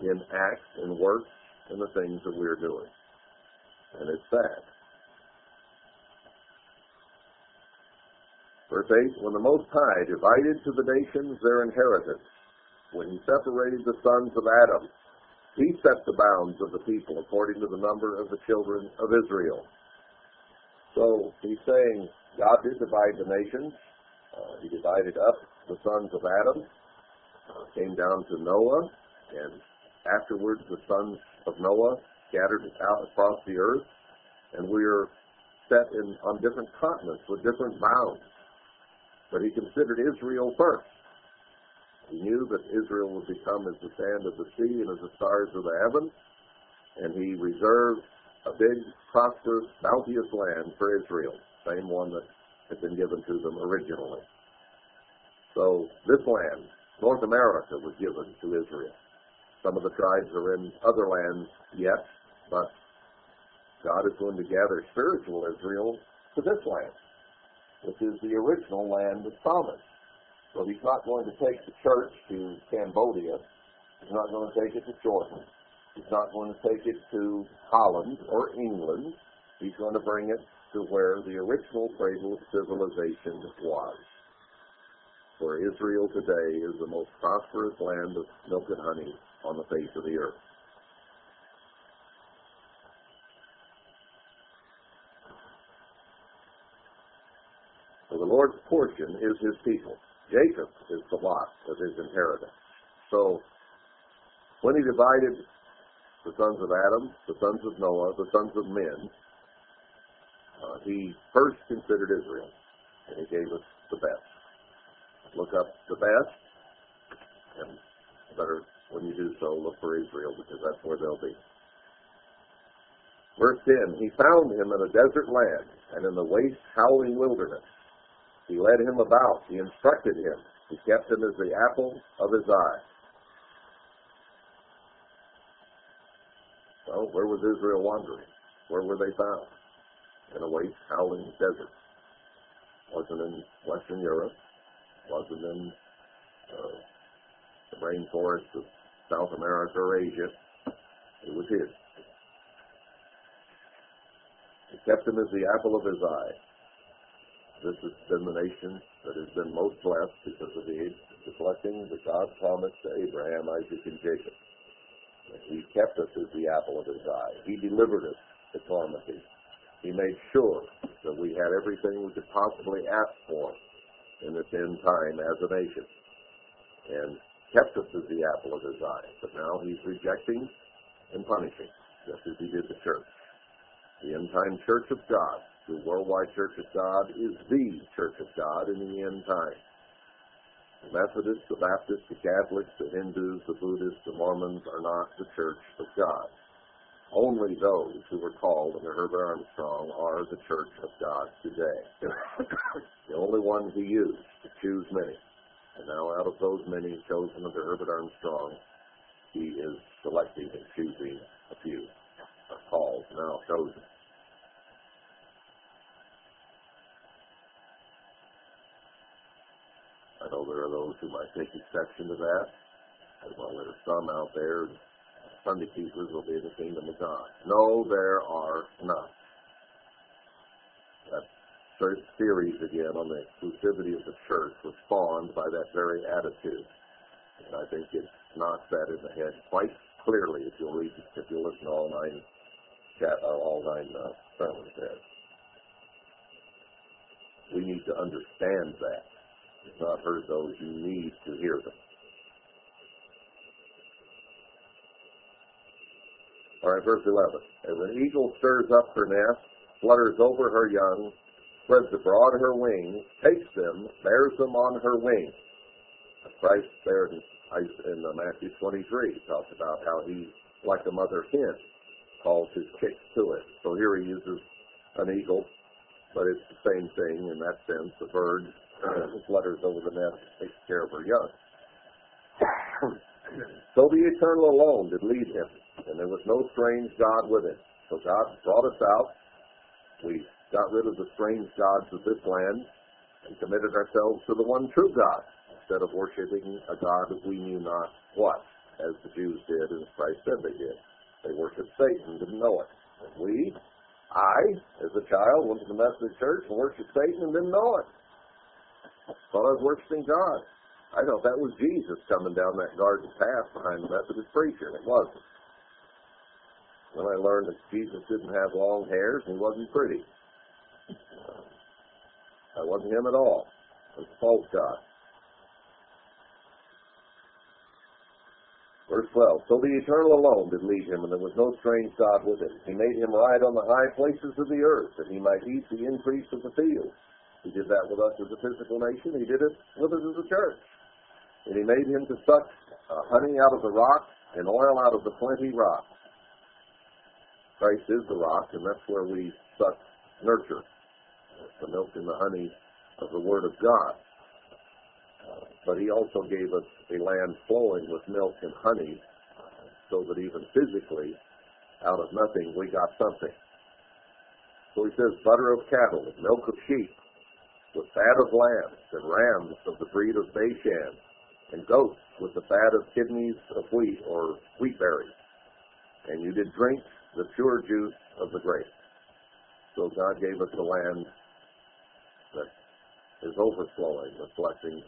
in acts and works and the things that we're doing. And it's sad. Verse eight, when the Most High divided to the nations their inheritance, when he separated the sons of Adam, he set the bounds of the people according to the number of the children of Israel. So he's saying God did divide the nations. Uh, he divided up the sons of Adam, uh, came down to Noah, and afterwards the sons of Noah scattered out across the earth, and we are set in, on different continents with different bounds. But he considered Israel first. He knew that Israel would become as the sand of the sea and as the stars of the heaven, and he reserved a big, prosperous, bounteous land for Israel, same one that had been given to them originally. So this land, North America, was given to Israel. Some of the tribes are in other lands yet, but God is going to gather spiritual Israel to this land, which is the original land of promise. So he's not going to take the church to Cambodia. He's not going to take it to Jordan. He's not going to take it to Holland or England. He's going to bring it to where the original cradle of civilization was. For Israel today is the most prosperous land of milk and honey on the face of the earth. For the Lord's portion is his people. Jacob is the lot of his inheritance. So, when he divided the sons of Adam, the sons of Noah, the sons of men, uh, he first considered Israel, and he gave us the best. Look up the best, and better, when you do so, look for Israel, because that's where they'll be. Verse ten, he found him in a desert land, and in the waste, howling wilderness. He led him about. He instructed him. He kept him as the apple of his eye. So, where was Israel wandering? Where were they found? In a waste, howling desert. Wasn't in Western Europe. Wasn't in uh, the rainforests of South America or Asia. It was his. He kept him as the apple of his eye. This has been the nation that has been most blessed because of the, the blessing that God promised to Abraham, Isaac, and Jacob. And he kept us as the apple of his eye. He delivered us to calamity. He made sure that we had everything we could possibly ask for in this end time as a nation. And kept us as the apple of his eye. But now he's rejecting and punishing, just as he did the church. The end time church of God. The Worldwide Church of God is the Church of God in the end time. The Methodists, the Baptists, the Catholics, the Hindus, the Buddhists, the Mormons are not the Church of God. Only those who were called under Herbert Armstrong are the Church of God today. The only ones he used to choose many. And now out of those many chosen under Herbert Armstrong, he is selecting and choosing a few. Are called, now chosen. I know there are those who might take exception to that, and while there are some out there, Sunday keepers will be in the kingdom of God. No, there are not. That certain theories, again, on the exclusivity of the church was spawned by that very attitude, and I think it knocks that in the head quite clearly if you'll read, if you'll listen to all nine, chat, uh, all nine uh, sermons there. We need to understand that. You've not heard those, you need to hear them. All right, verse eleven. As an eagle stirs up her nest, flutters over her young, spreads abroad her wings, takes them, bears them on her wings. Christ there in, in uh, Matthew twenty-three talks about how he, like a mother hen, calls his chicks to it. So here he uses an eagle, but it's the same thing in that sense. The bird flutters over the nest, takes care of her young. So the Eternal alone did lead him, and there was no strange God with him. So God brought us out. We got rid of the strange gods of this land and committed ourselves to the one true God, instead of worshiping a God that we knew not what, as the Jews did and Christ said they did. They worshiped Satan, didn't know it. And we, I, as a child, went to the Methodist Church and worshiped Satan and didn't know it. Thought I was worshiping God. I thought that was Jesus coming down that garden path behind the Methodist preacher, and it wasn't. Then I learned that Jesus didn't have long hairs and he wasn't pretty. That wasn't him at all. It was a false God. Verse twelve, so the Eternal alone did lead him, and there was no strange God with him. He made him ride on the high places of the earth, that he might eat the increase of the field. He did that with us as a physical nation. He did it with us as a church. And he made him to suck uh, honey out of the rock and oil out of the plenty rock. Christ is the rock, and that's where we suck nurture. That's the milk and the honey of the Word of God. Uh, but he also gave us a land flowing with milk and honey, so that even physically, out of nothing, we got something. So he says, butter of cattle, and milk of sheep, with fat of lambs and rams of the breed of Bashan, and goats with the fat of kidneys of wheat or wheat berries. And you did drink the pure juice of the grape. So God gave us a land that is overflowing with blessings.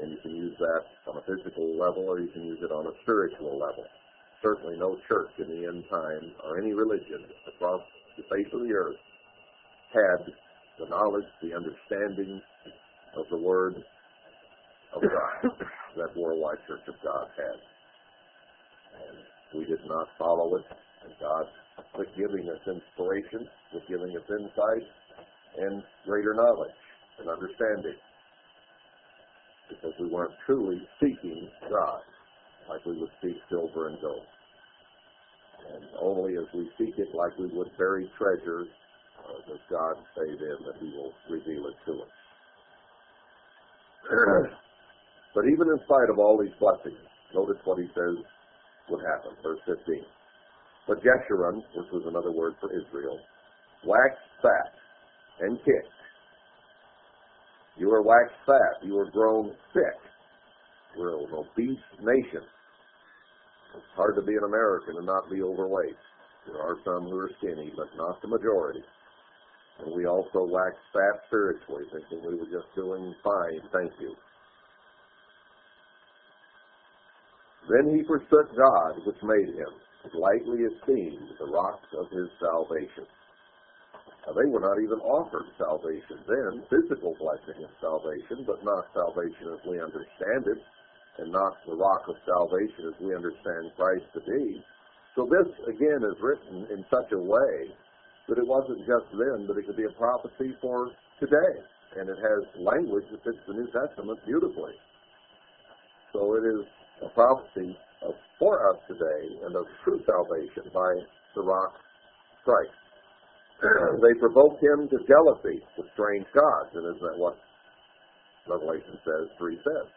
And you can use that on a physical level, or you can use it on a spiritual level. Certainly no church in the end time, or any religion across the face of the earth, had the knowledge, the understanding of the Word of God that Worldwide Church of God had. And we did not follow it, and God was giving us inspiration, was giving us insight, and greater knowledge and understanding, because we weren't truly seeking God like we would seek silver and gold. And only as we seek it like we would bury treasures uh, does God say then that he will reveal it to us. But even in spite of all these blessings, notice what he says would happen. Verse fifteen. But Jeshurun, which was another word for Israel, waxed fat and kicked. You were waxed fat. You were grown sick. We're an obese nation. It's hard to be an American and not be overweight. There are some who are skinny, but not the majority. And we also waxed fat spiritually, thinking we were just doing fine, thank you. Then he forsook God, which made him, and lightly esteemed the rock of his salvation. Now, they were not even offered salvation then, physical blessing of salvation, but not salvation as we understand it, and not the rock of salvation as we understand Christ to be. So this, again, is written in such a way that it wasn't just then, but it could be a prophecy for today. and it has language that fits the New Testament beautifully. So it is a prophecy for us today and of true salvation by the rock Christ. They provoked him to jealousy with strange gods, and isn't that what Revelation says, three says?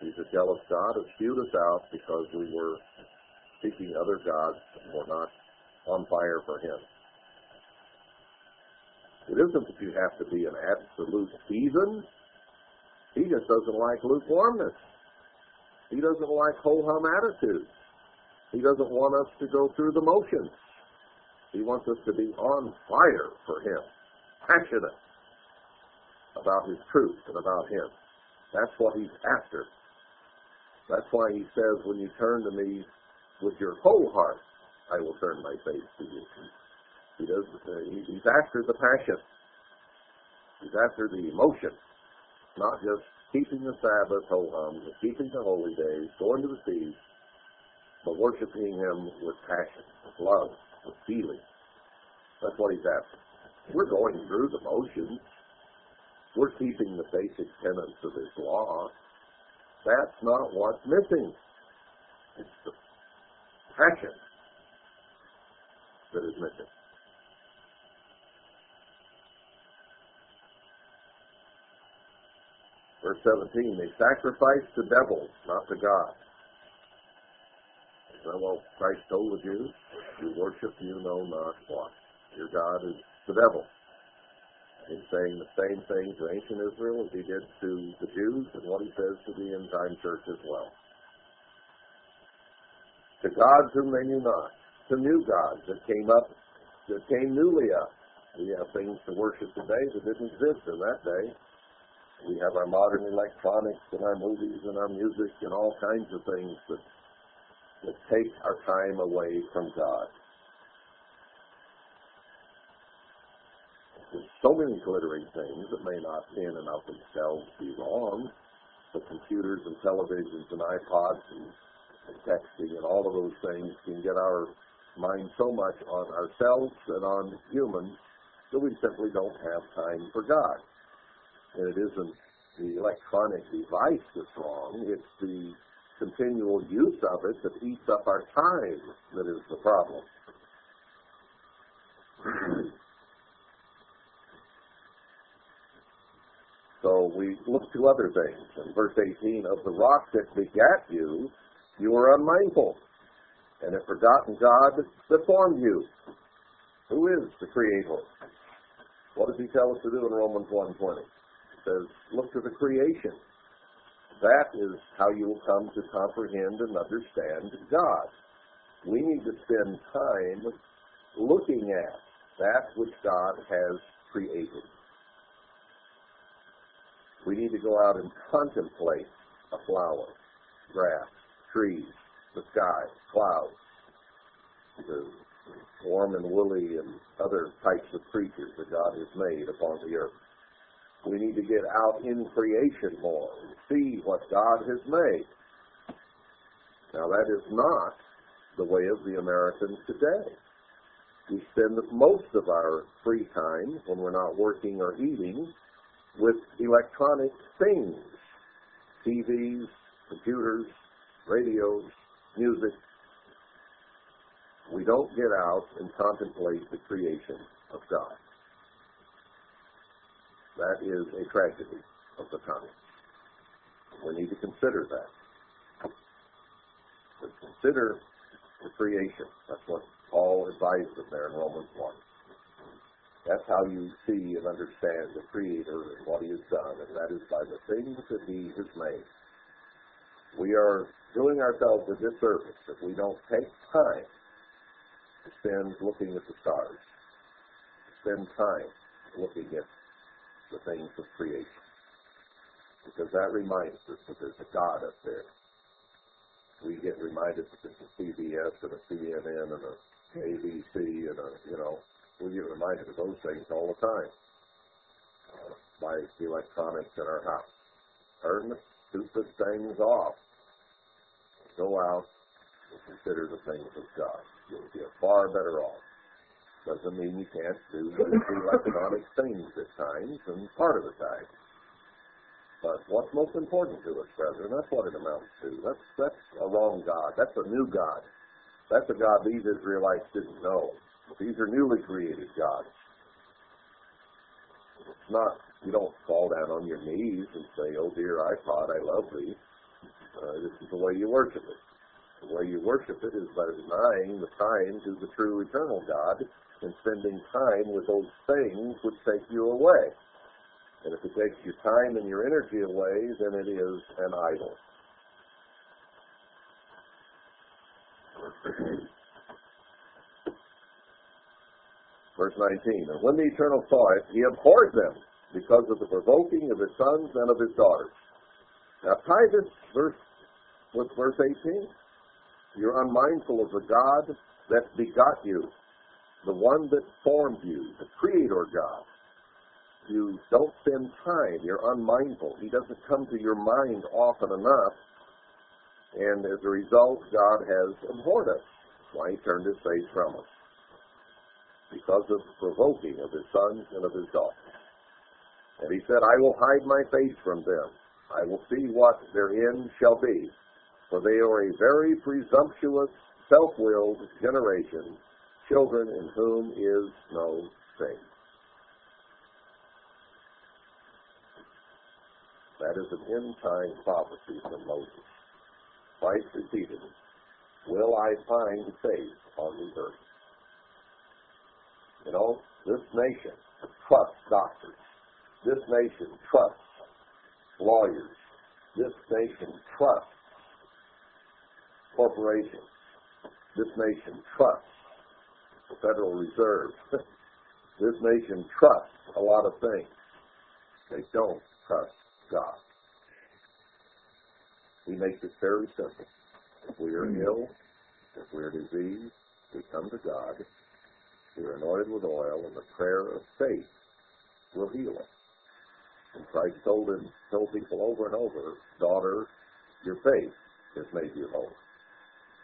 He's a jealous God who spewed us out because we were seeking other gods and were not on fire for him. It isn't that you have to be an absolute heathen. He just doesn't like lukewarmness. He doesn't like ho-hum attitudes. He doesn't want us to go through the motions. He wants us to be on fire for him, passionate about his truth and about him. That's what he's after. That's why he says, when you turn to me with your whole heart, I will turn my face to you. He does, uh, he, he's after the passion. He's after the emotion. Not just keeping the Sabbath, ho-hum, keeping the holy days, going to the feast, but worshiping him with passion, with love, with feeling. That's what he's after. We're going through the motions. We're keeping the basic tenets of his law. That's not what's missing. It's the passion that is missing. Verse seventeen, they sacrificed to devils, not to God. Isn't that what Christ told the Jews? You worship you know not what. Your God is the devil. He's saying the same thing to ancient Israel as he did to the Jews, and what he says to the end time church as well. To gods whom they knew not, to new gods that came up, that came newly up. We have things to worship today that didn't exist in that day. We have our modern electronics and our movies and our music and all kinds of things that that take our time away from God. There's so many glittering things that may not in and of themselves be wrong. The computers and televisions and iPods and texting and all of those things can get our mind so much on ourselves and on humans that we simply don't have time for God. And it isn't the electronic device that's wrong. It's the continual use of it that eats up our time that is the problem. So we look to other things. In verse eighteen, of the rock that begat you, you were unmindful, and have forgotten God that formed you. Who is the Creator? What does he tell us to do in Romans one twenty? Says, look to the creation. That is how you will come to comprehend and understand God. We need to spend time looking at that which God has created. We need to go out and contemplate a flower, grass, trees, the sky, clouds, the warm and woolly and other types of creatures that God has made upon the earth. We need to get out in creation more and see what God has made. Now, that is not the way of the Americans today. We spend most of our free time, when we're not working or eating, with electronic things, T Vs, computers, radios, music. We don't get out and contemplate the creation of God. That is a tragedy of the time. We need to consider that. But consider the creation. That's what Paul advised us there in Romans one. That's how you see and understand the Creator and what he has done, and that is by the things that he has made. We are doing ourselves a disservice if we don't take time to spend looking at the stars, spend time looking at the things of creation, because that reminds us that there's a God up there. We get reminded that there's a C B S and a C N N and a A B C and a, you know, we get reminded of those things all the time uh, by the electronics in our house. Turn the stupid things off. Go out and consider the things of God. You'll be far better off. Doesn't mean you can't do economic things at times and part of the time. But what's most important to us, brethren, that's what it amounts to. That's, that's a wrong God. That's a new God. That's a God these Israelites didn't know. These are newly created gods. It's not, you don't fall down on your knees and say, oh dear iPod, I love thee. Uh, this is the way you worship it. The way you worship it is by denying the time to the true eternal God and spending time with those things which take you away. And if it takes your time and your energy away, then it is an idol. Verse nineteen, and when the Eternal saw it, he abhorred them because of the provoking of his sons and of his daughters. Now tie this verse with verse eighteen. You're unmindful of the God that begot you, the one that formed you, the Creator God. You don't spend time. You're unmindful. He doesn't come to your mind often enough. And as a result, God has abhorred us. Why he turned his face from us. Because of the provoking of his sons and of his daughters. And he said, I will hide my face from them. I will see what their end shall be. For they are a very presumptuous, self-willed generation, children in whom is no faith. That is an end-time prophecy from Moses. Twice repeated, will I find faith on the earth? You know, this nation trusts doctors. This nation trusts lawyers. This nation trusts corporations. This nation trusts the Federal Reserve. This nation trusts a lot of things. They don't trust God. He makes it very simple. If we are ill, if we are diseased, we come to God. We are anointed with oil, and the prayer of faith will heal us. And Christ told him, told people over and over, daughter, your faith has made you whole.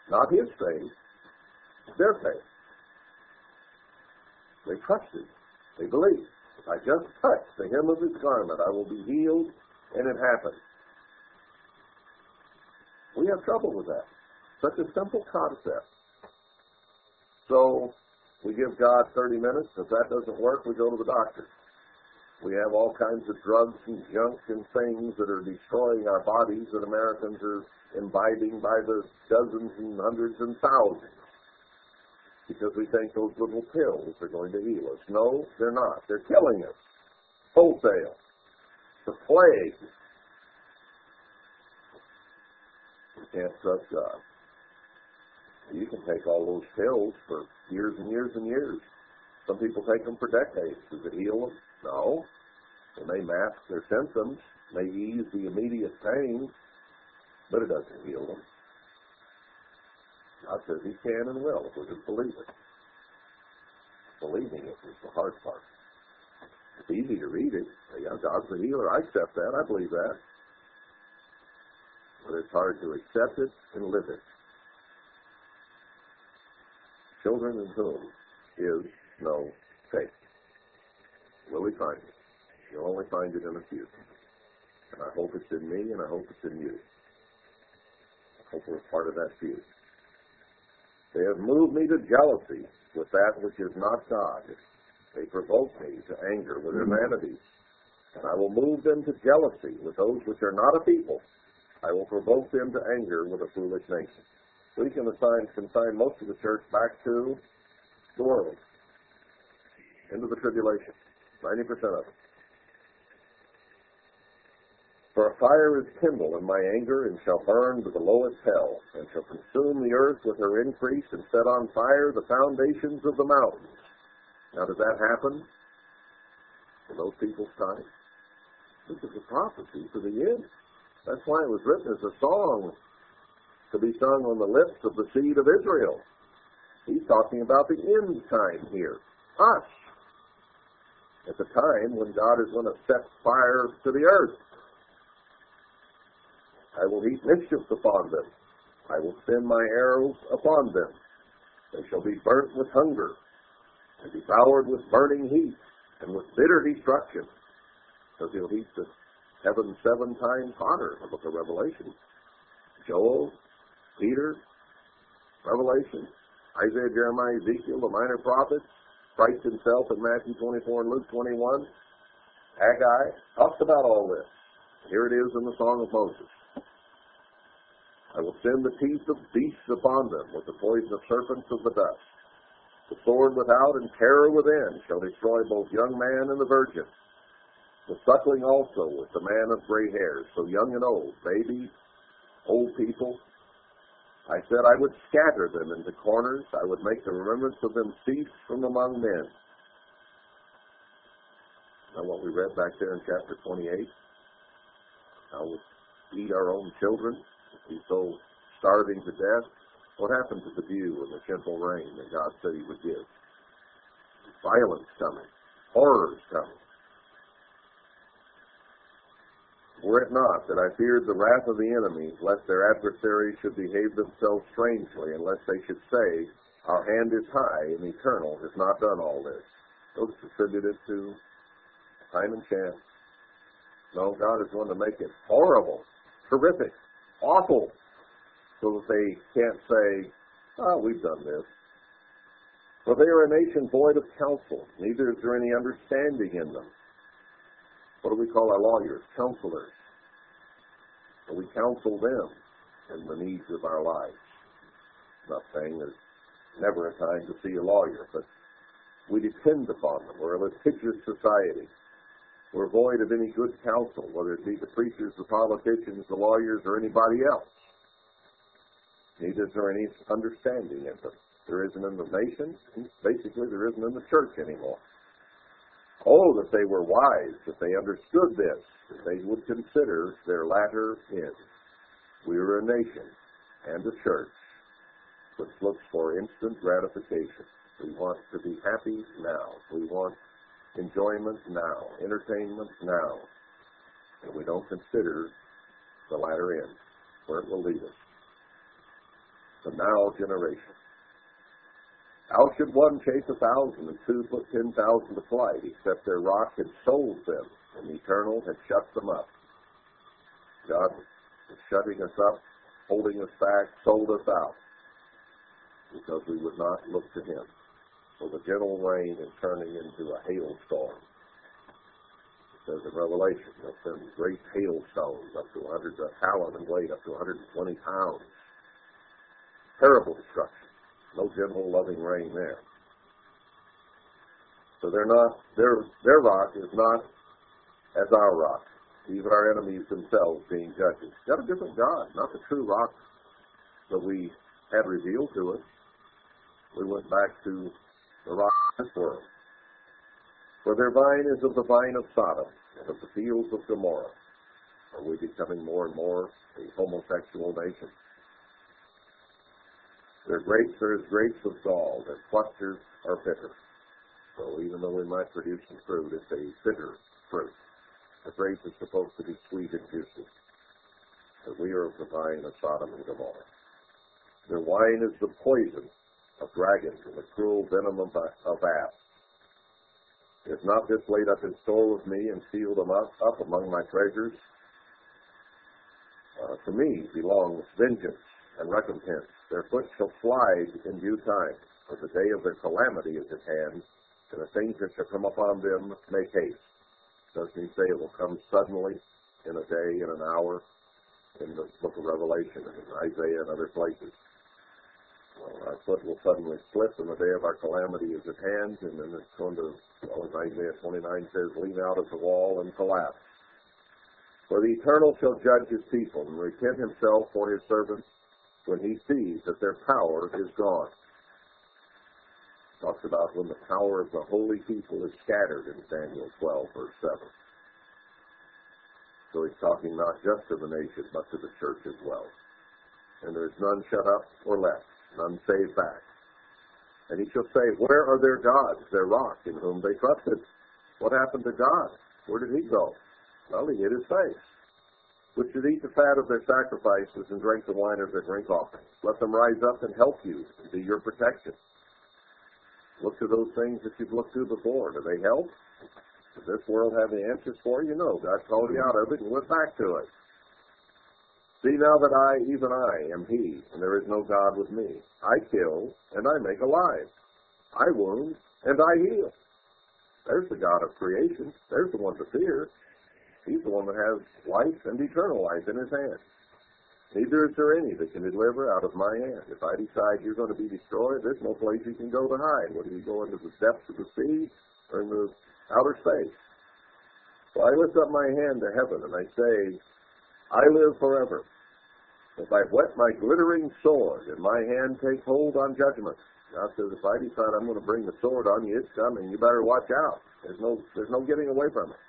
Not his faith, their faith. They trusted. They believed. If I just touch the hem of his garment, I will be healed, and it happened. We have trouble with that. Such a simple concept. So we give God thirty minutes. If that doesn't work, we go to the doctor. We have all kinds of drugs and junk and things that are destroying our bodies that Americans are imbibing by the dozens and hundreds and thousands because we think those little pills are going to heal us. No, they're not. They're killing us wholesale. It's a plague. You can't trust God. You can take all those pills for years and years and years. Some people take them for decades. Does it heal them? No. It may mask their symptoms, may ease the immediate pain, but it doesn't heal them. God says he can and will if we just believe it. Believing it is the hard part. It's easy to read it. Yeah, God's the healer. I accept that. I believe that. But it's hard to accept it and live it. Children in whom is no faith. Will we find it? You'll only find it in a few. And I hope it's in me, and I hope it's in you. I hope we're part of that few. They have moved me to jealousy with that which is not God. They provoke me to anger with their vanities. And I will move them to jealousy with those which are not a people. I will provoke them to anger with a foolish nation. We can assign, consign most of the church back to the world, into the tribulation, ninety percent of it. For a fire is kindled in my anger, and shall burn to the lowest hell, and shall consume the earth with her increase, and set on fire the foundations of the mountains. Now, does that happen in those people's time? This is a prophecy to the end. That's why it was written as a song to be sung on the lips of the seed of Israel. He's talking about the end time here, us, at the time when God is going to set fire to the earth. I will heap mischief upon them. I will send my arrows upon them. They shall be burnt with hunger. and devoured with burning heat and with bitter destruction, because he'll heat the heaven seven times hotter in the book of Revelation. Joel, Peter, Revelation, Isaiah, Jeremiah, Ezekiel, the minor prophets, Christ himself in Matthew twenty-four and Luke twenty-one, Haggai, talks about all this. Here it is in the Song of Moses. I will send the teeth of beasts upon them with the poison of serpents of the dust. The sword without and terror within shall destroy both young man and the virgin. The suckling also with the man of gray hairs, so young and old, babies, old people. I said I would scatter them into corners. I would make the remembrance of them cease from among men. Now what we read back there in chapter twenty-eight, how we eat our own children, be so starving to death. What happened to the dew and the gentle rain that God said he would give? Violence coming. Horrors coming. Were it not that I feared the wrath of the enemies, lest their adversaries should behave themselves strangely, and lest they should say, our hand is high, and the Eternal has not done all this. Those attributed to time and chance. No, God is going to make it horrible, horrific, awful, so that they can't say, ah, oh, we've done this. For they are a nation void of counsel, neither is there any understanding in them. What do we call our lawyers? Counselors. And we counsel them in the needs of our lives. I'm not saying there's never a time to see a lawyer, but we depend upon them. We're a litigious society. We're void of any good counsel, whether it be the preachers, the politicians, the lawyers, or anybody else. Neither is there any understanding in them. There isn't in the nation, and basically there isn't in the church anymore. Oh, that they were wise, that they understood this, that they would consider their latter end. We are a nation and a church which looks for instant gratification. We want to be happy now. We want enjoyment now, entertainment now. And we don't consider the latter end, where it will lead us. The now generation. How should one chase a thousand and two put ten thousand to flight, except their rock had sold them and the Eternal had shut them up? God is shutting us up, holding us back, sold us out, because we would not look to him. So the gentle rain is turning into a hailstorm. It says in Revelation, they'll send great hailstones up to one hundred, a talent in weight up to one hundred twenty pounds. Terrible destruction. No gentle, loving rain there. So they're not, their their rock is not as our rock, even our enemies themselves being judges. Got a different God, not the true rock that we had revealed to us. We went back to the rock of this world. For their vine is of the vine of Sodom and of the fields of Gomorrah. Are we becoming more and more a homosexual nation? Their grapes are as grapes of gall, their clusters are bitter. So even though we might produce some fruit, it's a bitter fruit. The grape is supposed to be sweet and juicy. But we are of the vine of Sodom and Gomorrah. Their wine is the poison of dragons and the cruel venom of asps. Is not this laid up in store with me and sealed them up, up among my treasures? Uh, to me belongs vengeance and recompense. Their foot shall slide in due time, for the day of their calamity is at hand, and the things that shall come upon them make haste. Doesn't he say it will come suddenly, in a day, in an hour, in the book of Revelation, and in Isaiah, and other places? Well, our foot will suddenly slip, and the day of our calamity is at hand, and then it's going to, well, as Isaiah twenty-nine says, lean out of the wall and collapse. For the Eternal shall judge his people, and repent himself for his servants, when he sees that their power is gone. Talks about when the power of the holy people is scattered in Daniel twelve, verse seven. So he's talking not just to the nation, but to the church as well. And there is none shut up or left, none saved back. And he shall say, where are their gods, their rock, in whom they trusted? What happened to God? Where did he go? Well, he hid his face. Which should eat the fat of their sacrifices and drink the wine of their drink offerings. Let them rise up and help you and be your protection. Look to those things that you've looked to before. Do they help? Does this world have the answers for you? No. God called you out of it and went back to it. See now that I, even I, am he, and there is no God with me. I kill, and I make alive. I wound, and I heal. There's the God of creation. There's the one to fear. He's the one that has life and eternal life in his hand. Neither is there any that can deliver out of my hand. If I decide you're going to be destroyed, there's no place you can go to hide, whether you go into the depths of the sea or into outer space. So I lift up my hand to heaven and I say, I live forever. If I whet my glittering sword and my hand take hold on judgment, God says, if I decide I'm going to bring the sword on you, it's coming. You better watch out. There's no, there's no getting away from it.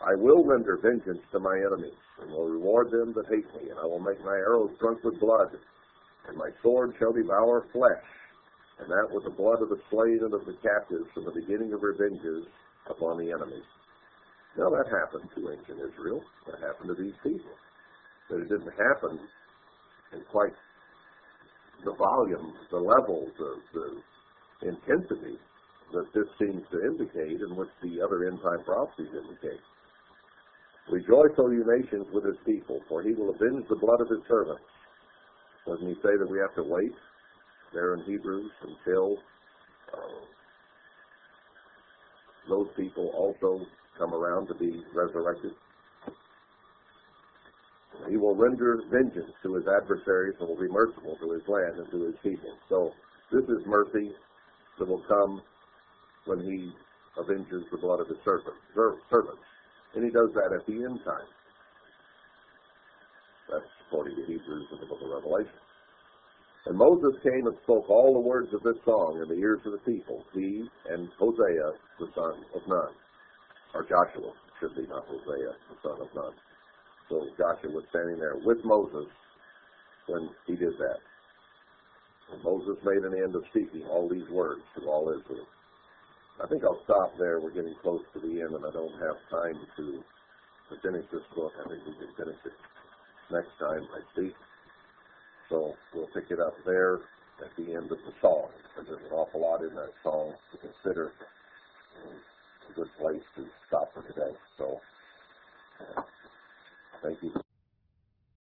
I will render vengeance to my enemies, and will reward them that hate me, and I will make my arrows drunk with blood, and my sword shall devour flesh, and that with the blood of the slain and of the captives from the beginning of revenges upon the enemies. Now that happened to ancient Israel. That happened to these people. But it didn't happen in quite the volume, the level, the, the intensity that this seems to indicate and which the other end-time prophecies indicate. Rejoice, O you nations, with his people, for he will avenge the blood of his servants. Doesn't he say that we have to wait there in Hebrews until uh, those people also come around to be resurrected? He will render vengeance to his adversaries and will be merciful to his land and to his people. So this is mercy that will come when he avenges the blood of his servants. And he does that at the end time. That's according to Hebrews in the book of Revelation. And Moses came and spoke all the words of this song in the ears of the people, he and Hosea, the son of Nun. Or Joshua, it should be, not Hosea, the son of Nun. So Joshua was standing there with Moses when he did that. And Moses made an end of speaking all these words to all Israel. I think I'll stop there. We're getting close to the end, and I don't have time to, to finish this book. I think we can finish it next time I speak. So we'll pick it up there at the end of the song. There's an awful lot in that song to consider. It's a good place to stop for